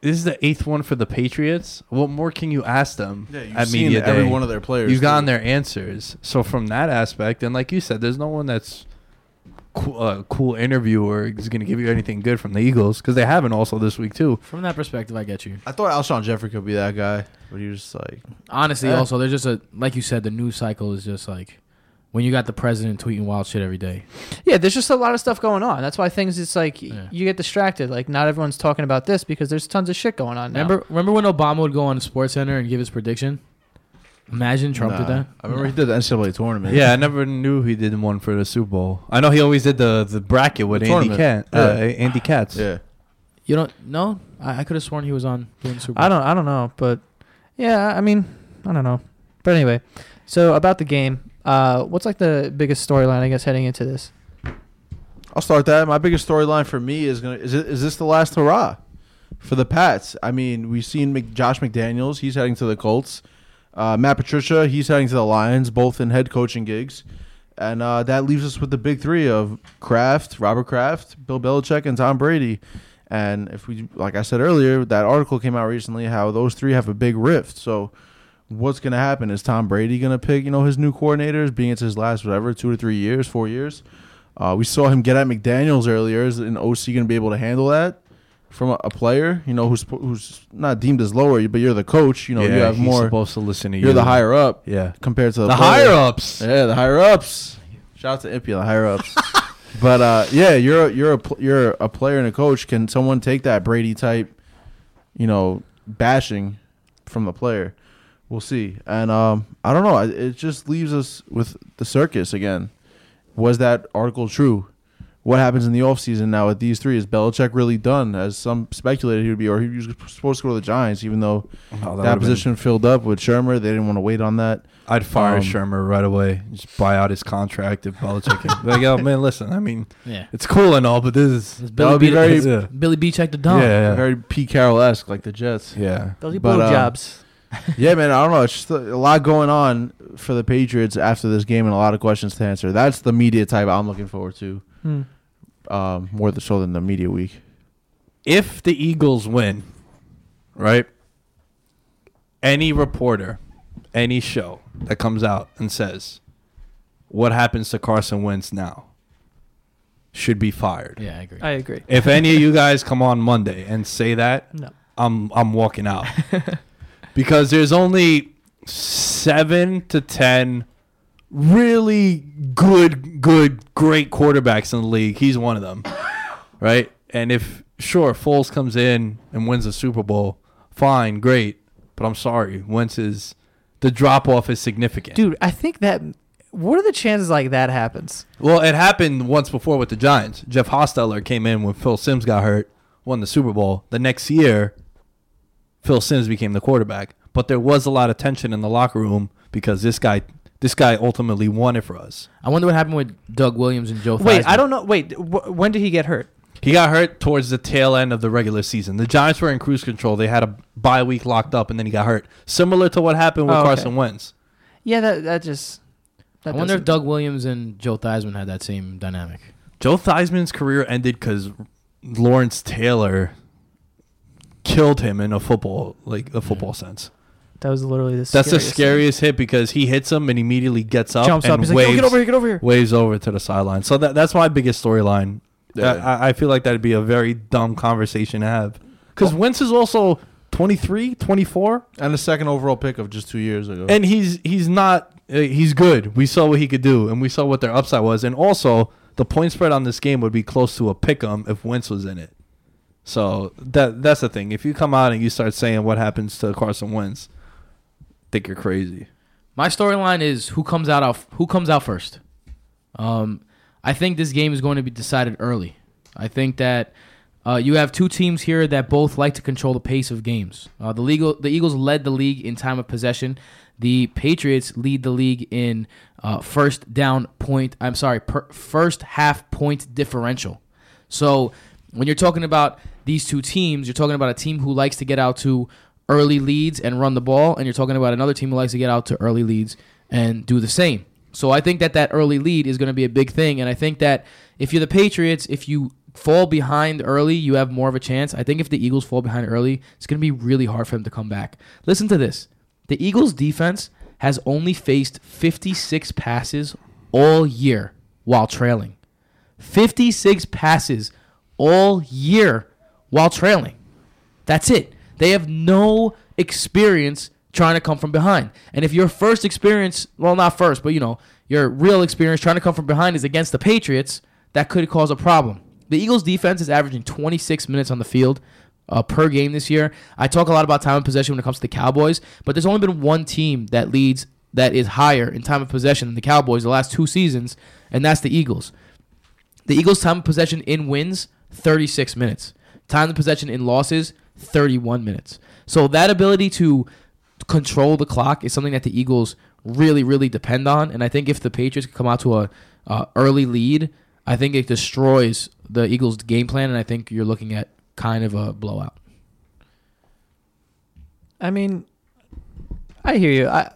this is the eighth one for the Patriots. What more can you ask them yeah, you've at seen media day? Every one of their players. You've gotten their answers. So from that aspect, and like you said, there's no one that's cool, uh, cool interviewer is going to give you anything good from the Eagles because they haven't also this week too. From that perspective, I get you. I thought Alshon Jeffrey could be that guy, but he was just like honestly. Yeah. Also, there's just a like you said, the news cycle is just like when you got the president tweeting wild shit every day. Yeah, there's just a lot of stuff going on. That's why things, it's like, yeah. you get distracted. Like, not everyone's talking about this because there's tons of shit going on now. Remember, remember when Obama would go on SportsCenter and give his prediction? Imagine Trump nah. did that. I remember nah. he did the N C double A tournament. Yeah, I never knew he did one for the Super Bowl. I know he always did the, the bracket with the Andy, Cat, yeah. uh, Andy Katz. Yeah. You don't know? I, I could have sworn he was on doing the Super Bowl. I don't, I don't know, but yeah, I mean, I don't know. But anyway, so about the game. Uh, what's like the biggest storyline, I guess, heading into this? I'll start that. My biggest storyline for me is gonna is, it, is this the last hurrah for the Pats? I mean, we've seen Mc, Josh McDaniels. He's heading to the Colts. Uh, Matt Patricia, he's heading to the Lions, both in head coaching gigs. And uh, that leaves us with the big three of Kraft, Robert Kraft, Bill Belichick, and Tom Brady. And if we, like I said earlier, that article came out recently how those three have a big rift. So... what's going to happen? Is Tom Brady going to pick, you know, his new coordinators, being it's his last, whatever, two to three years, four years? Uh, we saw him get at McDaniels earlier. Is an O C going to be able to handle that from a, a player, you know, who's who's not deemed as lower, but you're the coach. You know, yeah, you have more. Supposed to listen to you. You're the higher up. Yeah. Compared to the, the higher ups. Yeah, the higher ups. Shout out to Impia, the higher ups. But uh, yeah, you're you're a you're a player and a coach. Can someone take that Brady type, you know, bashing from the player? We'll see. And um, I don't know. It just leaves us with the circus again. Was that article true? What happens in the offseason now with these three? Is Belichick really done? As some speculated he would be, or he was supposed to go to the Giants, even though oh, that, that position been... filled up with Shermer. They didn't want to wait on that. I'd fire um, Shermer right away. Just buy out his contract if Belichick can. Like, oh, man, listen, I mean, yeah. it's cool and all, but this is... It's Billy, be very, uh, Billy Belichick the dumb. Yeah, yeah, yeah. Very Pete Carroll-esque, like the Jets. Yeah. Those are blue jobs. Yeah, man, I don't know. It's just a lot going on for the Patriots after this game and a lot of questions to answer. That's the media type I'm looking forward to, hmm. um, more so than the media week. If the Eagles win, right, any reporter, any show that comes out and says, what happens to Carson Wentz now, should be fired. Yeah, I agree. I agree. If any of you guys come on Monday and say that, no. I'm I'm walking out. Because there's only seven to ten really good, good, great quarterbacks in the league. He's one of them, right? And if, sure, Foles comes in and wins the Super Bowl, fine, great. But I'm sorry, Wentz is – the drop-off is significant. Dude, I think that – what are the chances like that happens? Well, it happened once before with the Giants. Jeff Hostetler came in when Phil Simms got hurt, won the Super Bowl. The next year – Phil Simms became the quarterback, but there was a lot of tension in the locker room because this guy, this guy ultimately won it for us. I wonder what happened with Doug Williams and Joe. Wait, Feisman. I don't know. Wait, wh- when did he get hurt? He got hurt towards the tail end of the regular season. The Giants were in cruise control. They had a bye week locked up, and then he got hurt, similar to what happened with oh, okay. Carson Wentz. Yeah, that that just. That I wonder if Doug Williams and Joe Theismann had that same dynamic. Joe Theismann's career ended because Lawrence Taylor killed him in a football, like a football sense. That was literally the. That's the scariest hit because he hits him and immediately gets up, jumps up, he's like, "Get over here! Get over here!" Waves over to the sideline. So that that's my biggest storyline. Yeah. I, I feel like that'd be a very dumb conversation to have because Wentz is also twenty-three, twenty-four And the second overall pick of just two years ago. And he's he's not uh, he's good. We saw what he could do, and we saw what their upside was. And also, the point spread on this game would be close to a pick'em if Wentz was in it. So that that's the thing. If you come out and you start saying what happens to Carson Wentz, I think you're crazy. My storyline is who comes out off, who comes out first. Um, I think this game is going to be decided early. I think that uh, you have two teams here that both like to control the pace of games. Uh, the legal, the Eagles led the league in time of possession. The Patriots lead the league in uh, first down point. I'm sorry, per, first half point differential. So when you're talking about these two teams, you're talking about a team who likes to get out to early leads and run the ball, and you're talking about another team who likes to get out to early leads and do the same. So I think that that early lead is going to be a big thing, and I think that if you're the Patriots, if you fall behind early, you have more of a chance. I think if the Eagles fall behind early, it's going to be really hard for them to come back. Listen to this. The Eagles' defense has only faced fifty-six passes all year while trailing. fifty-six passes all year while trailing. That's it. They have no experience trying to come from behind. And if your first experience, well, not first, but, you know, your real experience trying to come from behind is against the Patriots, that could cause a problem. The Eagles' defense is averaging twenty-six minutes on the field uh, per game this year. I talk a lot about time of possession when it comes to the Cowboys, but there's only been one team that leads that is higher in time of possession than the Cowboys the last two seasons, and that's the Eagles. The Eagles' time of possession in wins, thirty-six minutes. Time of possession in losses, thirty-one minutes. So that ability to control the clock is something that the Eagles really, really depend on. And I think if the Patriots come out to a uh, early lead, I think it destroys the Eagles' game plan. And I think you're looking at kind of a blowout. I mean, I hear you. I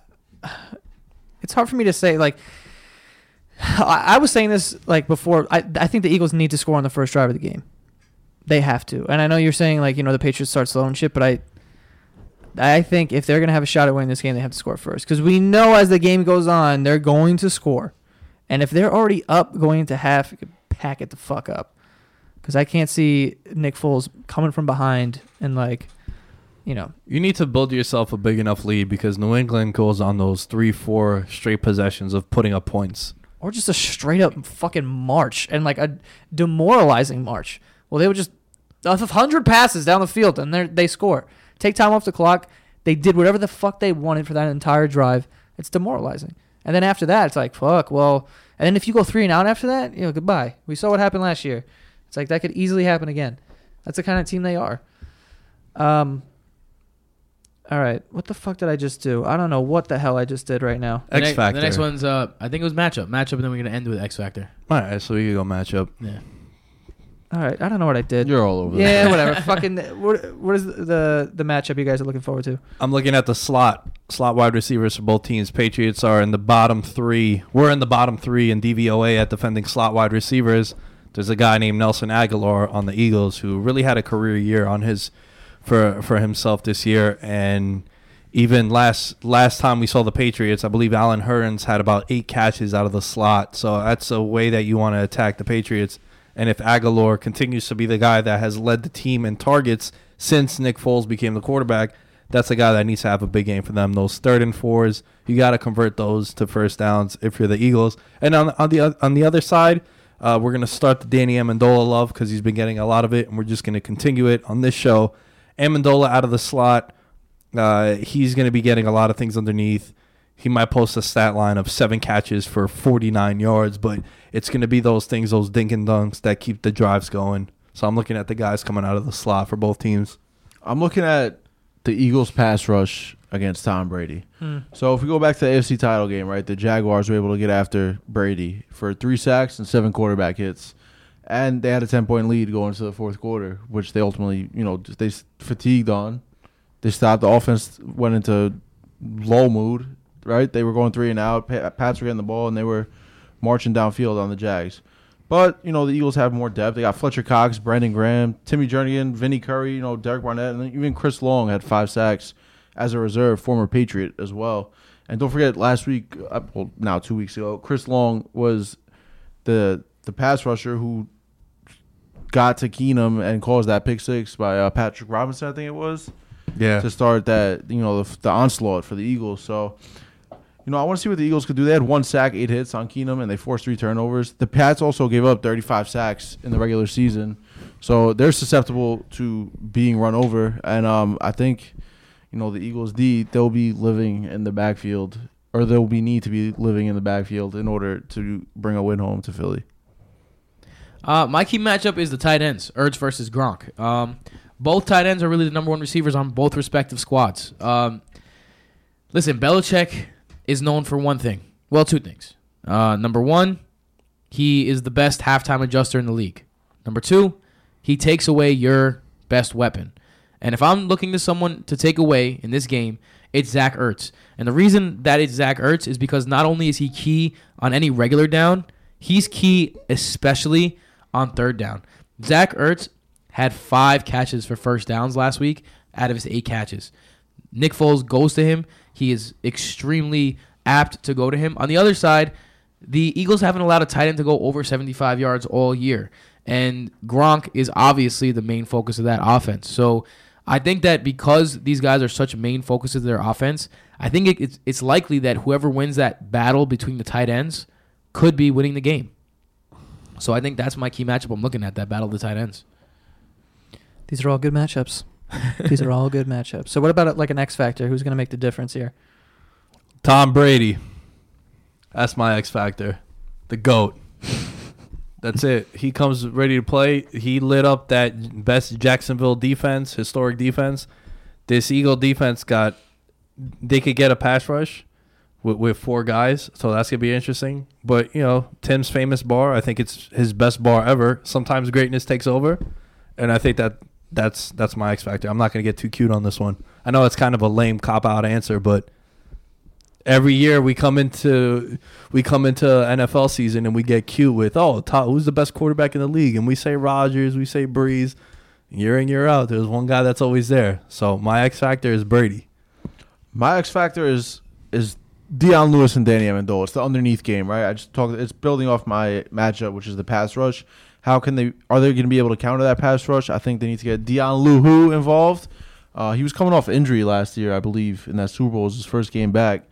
it's hard for me to say. Like I, I was saying this like before. I I think the Eagles need to score on the first drive of the game. They have to. And I know you're saying, like, you know, the Patriots start slow and shit, but I I think if they're going to have a shot at winning this game, they have to score first. Because we know as the game goes on, they're going to score. And if they're already up going into half, pack it the fuck up. Because I can't see Nick Foles coming from behind and, like, you know. You need to build yourself a big enough lead because New England goes on those three, four straight possessions of putting up points. Or just a straight-up fucking march and, like, a demoralizing march. Well, they would just one hundred passes down the field, and they score. Take time off the clock. They did whatever the fuck they wanted for that entire drive. It's demoralizing. And then after that, it's like, fuck, well. And then if you go three and out after that, you know, goodbye. We saw what happened last year. It's like that could easily happen again. That's the kind of team they are. Um. All right. What the fuck did I just do? I don't know what the hell I just did right now. X the Factor. The next one's, uh, I think it was matchup. Matchup, and then we're going to end with X Factor. All right, so we can go matchup. Yeah. All right, I don't know what I did. You're all over yeah, there. Yeah, whatever. Fucking, what, what is the the matchup you guys are looking forward to? I'm looking at the slot, slot wide receivers for both teams. Patriots are in the bottom three. We're in the bottom three in D V O A at defending slot wide receivers. There's a guy named Nelson Agholor on the Eagles who really had a career year on his for for himself this year. And even last last time we saw the Patriots, I believe Allen Hurns had about eight catches out of the slot. So that's a way that you want to attack the Patriots. And if Agholor continues to be the guy that has led the team in targets since Nick Foles became the quarterback, that's a guy that needs to have a big game for them. Those third and fours, you got to convert those to first downs if you're the Eagles. And on, on the on the other side, uh, we're going to start the Danny Amendola love because he's been getting a lot of it, and we're just going to continue it on this show. Amendola out of the slot, uh, he's going to be getting a lot of things underneath. He might post a stat line of seven catches for forty-nine yards, but it's going to be those things, those dink and dunks that keep the drives going. So I'm looking at the guys coming out of the slot for both teams. I'm looking at the Eagles' pass rush against Tom Brady. Hmm. So if we go back to the A F C title game, right, the Jaguars were able to get after Brady for three sacks and seven quarterback hits. And they had a ten-point lead going to the fourth quarter, which they ultimately, you know, they fatigued on. They stopped. The offense went into low mood. Right, they were going three and out. Pats were getting the ball, and they were marching downfield on the Jags. But you know the Eagles have more depth. They got Fletcher Cox, Brandon Graham, Timmy Jernigan, Vinnie Curry, you know Derek Barnett, and even Chris Long had five sacks as a reserve, former Patriot as well. And don't forget, last week, well, now two weeks ago, Chris Long was the the pass rusher who got to Keenum and caused that pick six by uh, Patrick Robinson, I think it was. yeah. to start that, you know, the, the onslaught for the Eagles. So, you know, I want to see what the Eagles could do. They had one sack, eight hits on Keenum, and they forced three turnovers. The Pats also gave up thirty-five sacks in the regular season. So they're susceptible to being run over. And um, I think, you know, the Eagles, D, they'll be living in the backfield, or they'll be need to be living in the backfield in order to bring a win home to Philly. Uh, my key matchup is the tight ends, Ertz versus Gronk. Um, both tight ends are really the number one receivers on both respective squads. Um, listen, Belichick is known for one thing. Well, two things. Uh, number one, he is the best halftime adjuster in the league. Number two, he takes away your best weapon. And if I'm looking to someone to take away in this game, it's Zach Ertz. And the reason that it's Zach Ertz is because not only is he key on any regular down, he's key especially on third down. Zach Ertz had five catches for first downs last week out of his eight catches. Nick Foles goes to him. He is extremely apt to go to him. On the other side, the Eagles haven't allowed a tight end to go over seventy-five yards all year. And Gronk is obviously the main focus of that offense. So I think that because these guys are such main focuses of their offense, I think it, it's, it's likely that whoever wins that battle between the tight ends could be winning the game. So I think that's my key matchup I'm looking at, that battle of the tight ends. These are all good matchups. These are all good matchups. So what about like an X factor? Who's going to make the difference here? Tom Brady. That's my X factor. The GOAT. That's it. He comes ready to play. He lit up that best Jacksonville defense, historic defense. This Eagle defense got, they could get a pass rush with, with four guys, so that's going to be interesting. But, you know, Tim's famous bar, I think it's his best bar ever. Sometimes greatness takes over, and I think that That's that's my X factor. I'm not going to get too cute on this one. I know it's kind of a lame cop-out answer, but every year we come into we come into N F L season and we get cute with, oh, Todd, who's the best quarterback in the league? And we say Rodgers, we say Breeze. Year in, year out, there's one guy that's always there. So my X factor is Brady. My X factor is is Dion Lewis and Danny Amendola. It's the underneath game, right? I just talked. It's building off my matchup, which is the pass rush. How can they? Are they going to be able to counter that pass rush? I think they need to get Dion Lewis involved. Uh, he was coming off injury last year, I believe, in that Super Bowl. It was his first game back.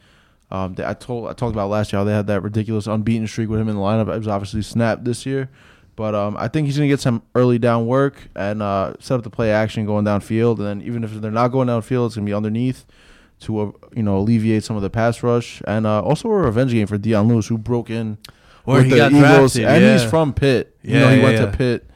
Um, I told I talked about last year how they had that ridiculous unbeaten streak with him in the lineup. It was obviously snapped this year, but um, I think he's going to get some early down work and uh, set up the play action going downfield. And then even if they're not going downfield, it's going to be underneath to uh, you know alleviate some of the pass rush and uh, also a revenge game for Dion Lewis, who broke in. Or he got Eagles, drafted, and yeah. he's from Pitt. You yeah, know, he yeah, went yeah. to Pitt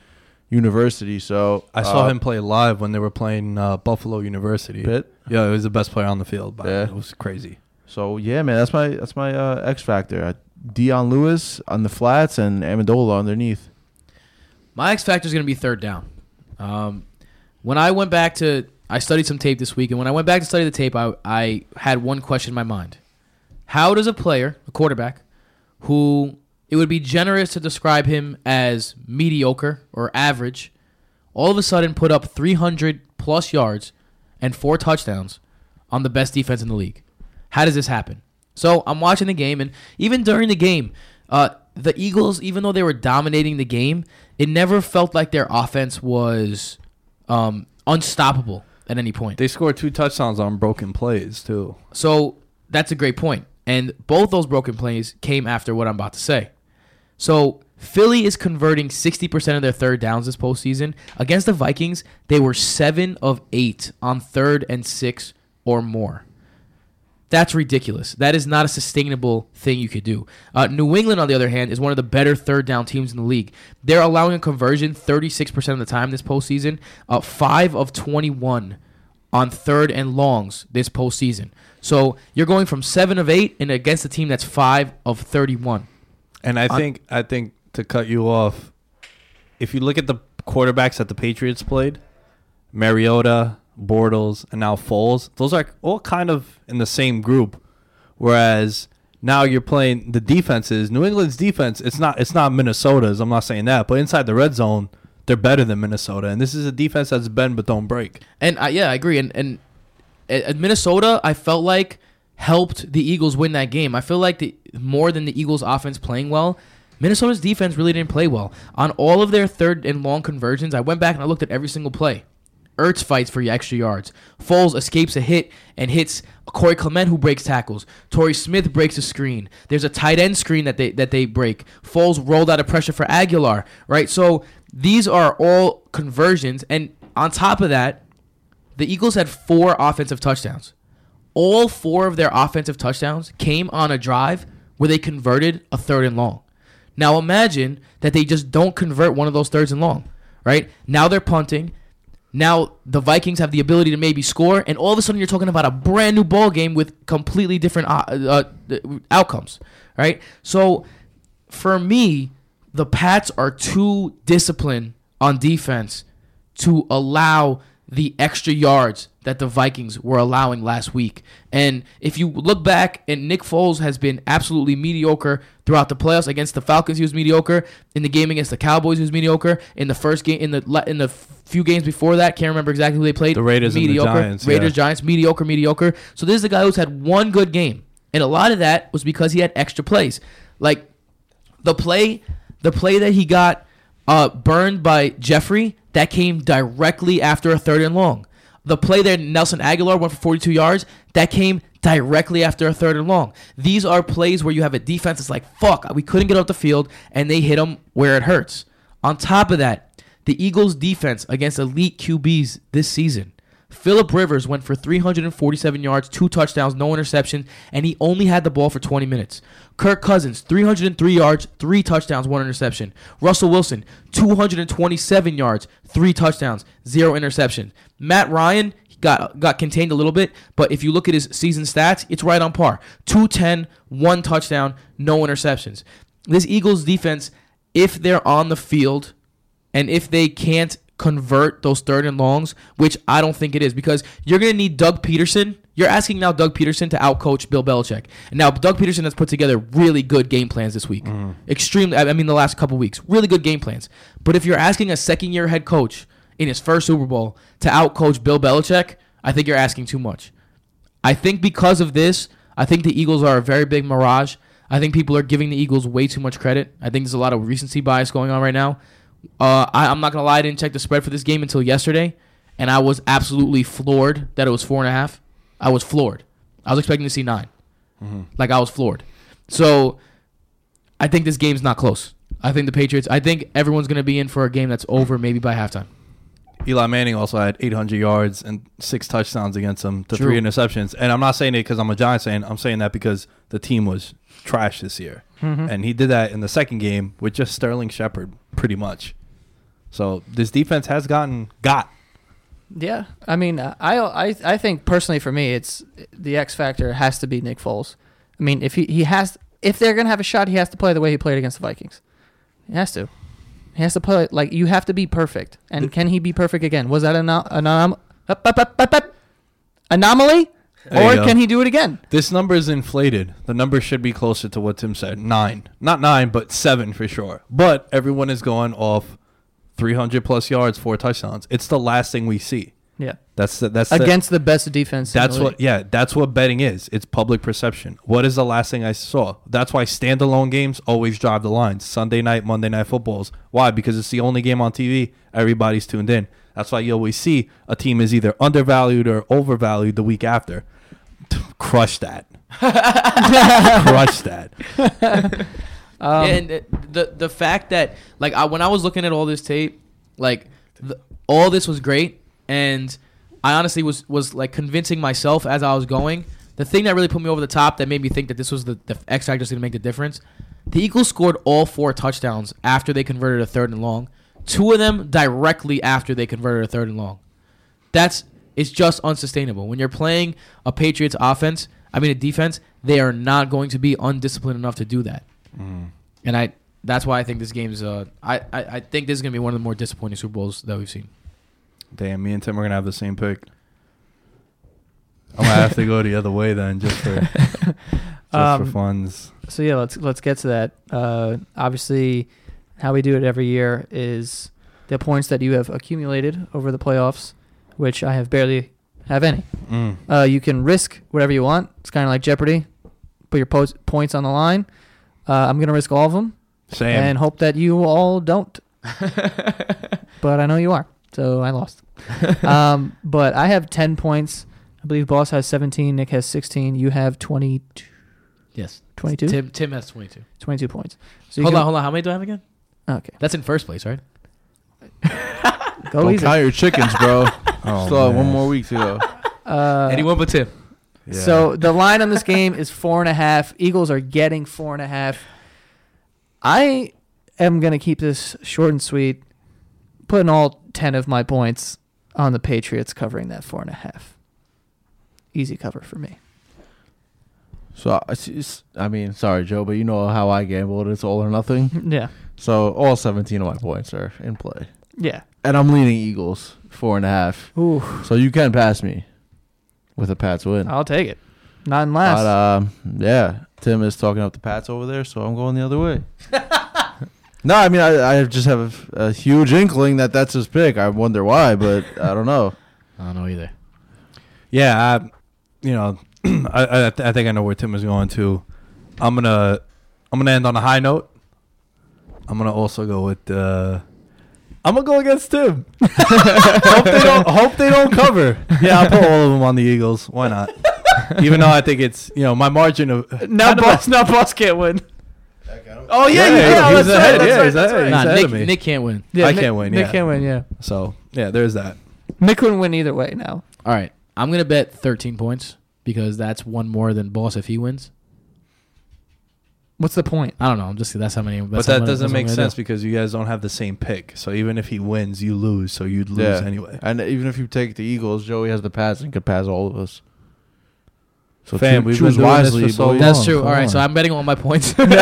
University. So I uh, saw him play live when they were playing uh, Buffalo University. Pitt, yeah, he was the best player on the field. But yeah. It was crazy. So yeah, man, that's my that's my uh, X factor. I, Dion Lewis on the flats and Amendola underneath. My X factor is going to be third down. Um, when I went back to, I studied some tape this week, and when I went back to study the tape, I I had one question in my mind: how does a player, a quarterback, who it would be generous to describe him as mediocre or average, all of a sudden put up three hundred plus yards and four touchdowns on the best defense in the league? How does this happen? So I'm watching the game, and even during the game, uh, the Eagles, even though they were dominating the game, it never felt like their offense was um, unstoppable at any point. They scored two touchdowns on broken plays, too. So that's a great point. And both those broken plays came after what I'm about to say. So Philly is converting sixty percent of their third downs this postseason. Against the Vikings, they were seven of eight on third and six or more. That's ridiculous. That is not a sustainable thing you could do. Uh, New England, on the other hand, is one of the better third down teams in the league. They're allowing a conversion thirty-six percent of the time this postseason, uh, five of twenty-one on third and longs this postseason. So you're going from seven of eight and against a team that's five of thirty-one. And I think I think to cut you off, if you look at the quarterbacks that the Patriots played, Mariota, Bortles, and now Foles, those are all kind of in the same group. Whereas now you're playing the defenses. New England's defense, it's not it's not Minnesota's. I'm not saying that, but inside the red zone, they're better than Minnesota. And this is a defense that's bend but don't break. And I, yeah, I agree. And and at Minnesota, I felt like, helped the Eagles win that game. I feel like the more than the Eagles' offense playing well, Minnesota's defense really didn't play well. On all of their third and long conversions, I went back and I looked at every single play. Ertz fights for extra yards. Foles escapes a hit and hits Corey Clement, who breaks tackles. Torrey Smith breaks a screen. There's a tight end screen that they that they break. Foles rolled out of pressure for Aguilar, right? So these are all conversions. And on top of that, the Eagles had four offensive touchdowns. All four of their offensive touchdowns came on a drive where they converted a third and long. Now imagine that they just don't convert one of those thirds and long, right? Now they're punting. Now the Vikings have the ability to maybe score, and all of a sudden you're talking about a brand new ball game with completely different uh, uh, outcomes, right? So for me, the Pats are too disciplined on defense to allow the extra yards that the Vikings were allowing last week. And if you look back, and Nick Foles has been absolutely mediocre throughout the playoffs. Against the Falcons, he was mediocre. In the game against the Cowboys, he was mediocre. In the first game, in the in the few games before that, can't remember exactly who they played. The Raiders, mediocre. And the Giants. Raiders, yeah. Giants, mediocre, mediocre. So this is a guy who's had one good game, and a lot of that was because he had extra plays. Like the play, the play that he got uh, burned by Jeffrey. That came directly after a third and long. The play there, Nelson Agholor went for forty-two yards. That came directly after a third and long. These are plays where you have a defense that's like, fuck, we couldn't get off the field, and they hit them where it hurts. On top of that, the Eagles' defense against elite Q Bs this season, Phillip Rivers went for three hundred forty-seven yards, two touchdowns, no interceptions, and he only had the ball for twenty minutes. Kirk Cousins, three hundred three yards, three touchdowns, one interception. Russell Wilson, two hundred twenty-seven yards, three touchdowns, zero interception. Matt Ryan got got contained a little bit, but if you look at his season stats, it's right on par. two ten, one touchdown, no interceptions. This Eagles defense, if they're on the field and if they can't convert those third and longs, which I don't think it is, because you're going to need Doug Peterson. You're asking now Doug Peterson to outcoach Bill Belichick. Now, Doug Peterson has put together really good game plans this week. Mm. Extremely, I mean, the last couple weeks. Really good game plans. But if you're asking a second-year head coach in his first Super Bowl to outcoach Bill Belichick, I think you're asking too much. I think because of this, I think the Eagles are a very big mirage. I think people are giving the Eagles way too much credit. I think there's a lot of recency bias going on right now. Uh, I, I'm not going to lie, I didn't check the spread for this game until yesterday, and I was absolutely floored that it was four and a half. I was floored. I was expecting to see nine. Mm-hmm. Like, I was floored. So, I think this game's not close. I think the Patriots, I think everyone's going to be in for a game that's over maybe by halftime. Eli Manning also had eight hundred yards and six touchdowns against him to True. three interceptions. And I'm not saying it because I'm a Giants fan. I'm saying that because the team was trash this year. Mm-hmm. And he did that in the second game with just Sterling Shepard, pretty much. So this defense has gotten got. Yeah. I mean, I, I, I think personally for me, it's the X factor has to be Nick Foles. I mean, if he, he has, if they're going to have a shot, he has to play the way he played against the Vikings. He has to. He has to play, like, you have to be perfect. And can he be perfect again? Was that an anom- up, up, up, up, up. anomaly? There or can he do it again? This number is inflated. The number should be closer to what Tim said. Nine. Not nine, but seven for sure. But everyone is going off three hundred plus yards, four touchdowns. It's the last thing we see. Yeah. That's the, that's against the, the best defense. That's what, yeah, that's what betting is. It's public perception. What is the last thing I saw? That's why standalone games always drive the lines. Sunday night, Monday night footballs. Why? Because it's the only game on T V. Everybody's tuned in. That's why you always see a team is either undervalued or overvalued the week after. Crush that. Crush that. um, and the the fact that, like, I, when I was looking at all this tape, like, the, all this was great. And I honestly was, was like convincing myself as I was going. The thing that really put me over the top that made me think that this was the, the X factor that's going to make the difference, the Eagles scored all four touchdowns after they converted a third and long. Two of them directly after they converted a third and long. That's it's just unsustainable. When you're playing a Patriots offense, I mean a defense, they are not going to be undisciplined enough to do that. Mm. And I that's why I think this game's uh I, I, I think this is gonna be one of the more disappointing Super Bowls that we've seen. Damn, me and Tim are going to have the same pick. I'm going to have to go the other way then just for just um, for funds. So, yeah, let's let's get to that. Uh, obviously, how we do it every year is the points that you have accumulated over the playoffs, which I have barely have any. Mm. Uh, you can risk whatever you want. It's kind of like Jeopardy. Put your po- points on the line. Uh, I'm going to risk all of them. Same. And hope that you all don't. But I know you are. So I lost. um, but I have ten points. I believe Boss has seventeen. Nick has sixteen. You have twenty-two. Yes. twenty-two? Tim, Tim has twenty-two. twenty-two points. So hold on, hold on. How many do I have again? Okay. That's in first place, right? Go Don't easy. Count your chickens, bro. oh, Still have one more week to go. Uh, Anyone but Tim. Yeah. So the line on this game is four and a half. Eagles are getting four and a half. I am going to keep this short and sweet, putting all ten of my points on the Patriots covering that four and a half. Easy cover for me. So, I mean, sorry, Joe, but you know how I gambled. It's all or nothing. Yeah. So all seventeen of my points are in play. Yeah. And I'm leaning Eagles, four and a half. Ooh. So you can pass me with a Pats win. I'll take it. Not in last. But, uh, yeah, Tim is talking up the Pats over there, so I'm going the other way. No, I mean, I, I just have a, a huge inkling that that's his pick. I wonder why, but I don't know. I don't know either. Yeah, I, you know, I, I, th- I think I know where Tim is going to. I'm gonna, I'm gonna end on a high note. I'm gonna also go with. Uh, I'm gonna go against Tim. hope they don't. Hope they don't cover. Yeah, I'll put all of them on the Eagles. Why not? Even though I think it's, you know, my margin of now boss, now boss can't win. Oh yeah, yeah, yeah, yeah, he's that's ahead. Right, yeah, that's right, that's right. Nah, Nick, Nick can't win. Yeah, I Nick, can't win. Yeah. Nick can't win. Yeah. So yeah, there's that. Nick wouldn't win either way. Now. All right, I'm gonna bet thirteen points because that's one more than Boss if he wins. What's the point? I don't know. I'm just that's how many. That's but that many, doesn't make sense do. Because you guys don't have the same pick. So even if he wins, you lose. So you'd lose yeah. anyway. And even if you take the Eagles, Joey has the pass and could pass all of us. So fam, we've choose been wisely. So that's long. True. Come all right, on. So I'm betting all my points, and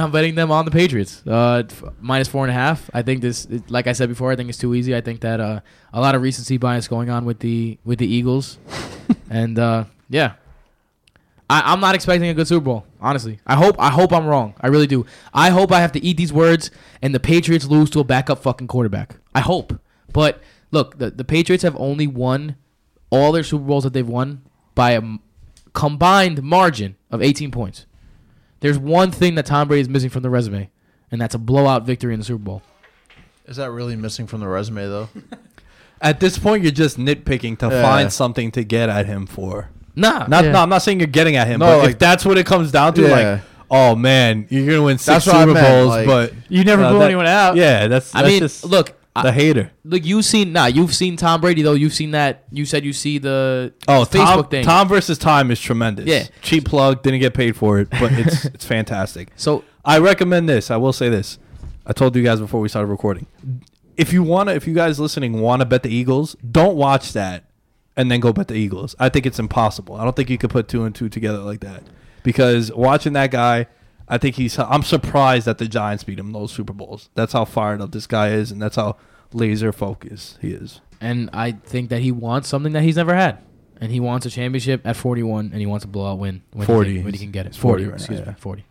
I'm betting them on the Patriots. Uh, f- minus four and a half. I think this, it, like I said before, I think it's too easy. I think that uh, a lot of recency bias going on with the with the Eagles, and uh, yeah, I, I'm not expecting a good Super Bowl. Honestly, I hope I hope I'm wrong. I really do. I hope I have to eat these words, and the Patriots lose to a backup fucking quarterback. I hope. But look, the the Patriots have only won all their Super Bowls that they've won by a combined margin of eighteen points. There's one thing that Tom Brady is missing from the resume, and that's a blowout victory in the Super Bowl. Is that really missing from the resume, though? At this point, you're just nitpicking to yeah. find something to get at him for. Nah. Not, yeah. No, I'm not saying you're getting at him, no, but like, if that's what it comes down to, yeah. like, oh, man, you're going to win six that's Super meant, Bowls, like, but... You never uh, blew that, anyone out. Yeah, that's, that's I mean, just look... The hater. Look, you've seen nah, you've seen Tom Brady though. You've seen that. You said you see the oh Facebook Tom, thing. Tom versus time is tremendous. Yeah, cheap plug. Didn't get paid for it, but it's it's fantastic. So I recommend this. I will say this. I told you guys before we started recording. If you wanna, if you guys listening wanna bet the Eagles, don't watch that and then go bet the Eagles. I think it's impossible. I don't think you could put two and two together like that because watching that guy. I think he's. I'm surprised that the Giants beat him in those Super Bowls. That's how fired up this guy is, and that's how laser focused he is. And I think that he wants something that he's never had, and he wants a championship at forty-one, and he wants a blowout win when forty, he can, when he can get it. forty, forty right excuse now, me, yeah. forty.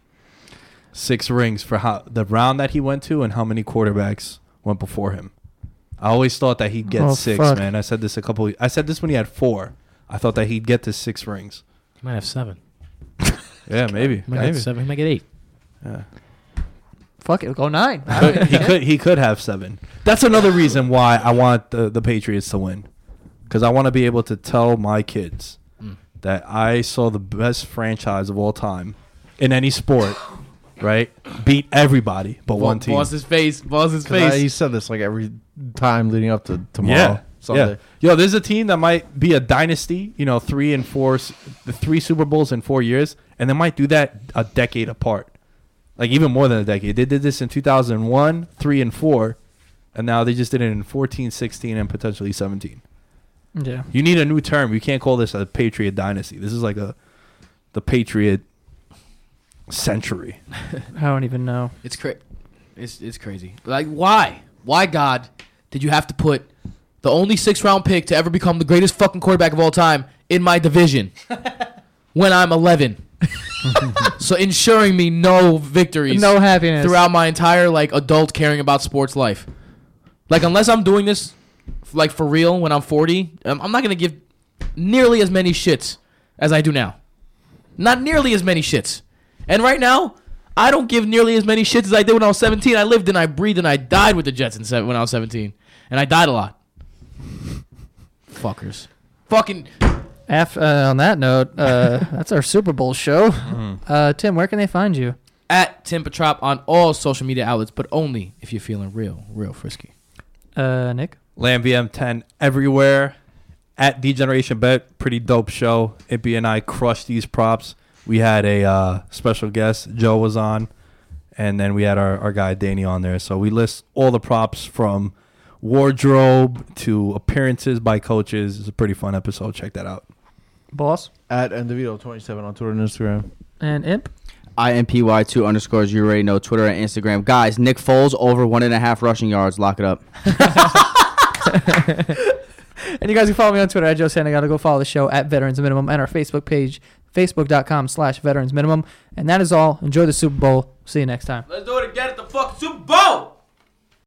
Six rings for how the round that he went to, and how many quarterbacks went before him. I always thought that he'd get oh, six, fuck. man. I said this a couple. Of, I said this when he had four. I thought that he'd get to six rings. He might have seven. Yeah, maybe. He might maybe. Get seven. He might get eight. Yeah. Fuck it. Go nine. Could, he could he could have seven. That's another reason why I want the, the Patriots to win. Because I want to be able to tell my kids mm. that I saw the best franchise of all time in any sport, right? Beat everybody but Bo- one team. Boss's face. Boss's face. I, he said this like every time leading up to tomorrow. Yeah. Sunday. Yeah. Yo, there's a team that might be a dynasty, you know, three and four, three Super Bowls in four years, and they might do that a decade apart. Like, even more than a decade. They did this in two thousand one, three and four, and now they just did it in fourteen, sixteen, and potentially seventeen. Yeah. You need a new term. You can't call this a Patriot dynasty. This is like a the Patriot century. I don't even know. It's cra- It's it's crazy. Like, why? Why, God, did you have to put the only six-round pick to ever become the greatest fucking quarterback of all time in my division when I'm eleven? So ensuring me no victories, no happiness throughout my entire like adult caring about sports life. Like unless I'm doing this like for real when I'm forty, I'm not gonna give nearly as many shits as I do now. Not nearly as many shits. And right now, I don't give nearly as many shits as I did when I was seventeen. I lived and I breathed and I died with the Jets when I was seventeen. And I died a lot. Fuckers. Fucking... After, uh, on that note, uh, that's our Super Bowl show. Mm. Uh, Tim, where can they find you? At Tim Petrop on all social media outlets, but only if you're feeling real, real frisky. Uh, Nick? Lamb V M ten everywhere. At D Generation Bet, pretty dope show. Impy and I crushed these props. We had a uh, special guest, Joe was on, and then we had our, our guy Danny on there. So we list all the props from wardrobe to appearances by coaches. It's a pretty fun episode. Check that out. Boss? At N D V I D O twenty-seven on Twitter and Instagram. And Imp? I M P Y two underscores you already know. Twitter and Instagram. Guys, Nick Foles over one and a half rushing yards. Lock it up. And you guys can follow me on Twitter at Joe Santagato. Go follow the show at Veterans Minimum and our Facebook page, facebook.com slash Veterans Minimum. And that is all. Enjoy the Super Bowl. See you next time. Let's do it again at the fucking Super Bowl.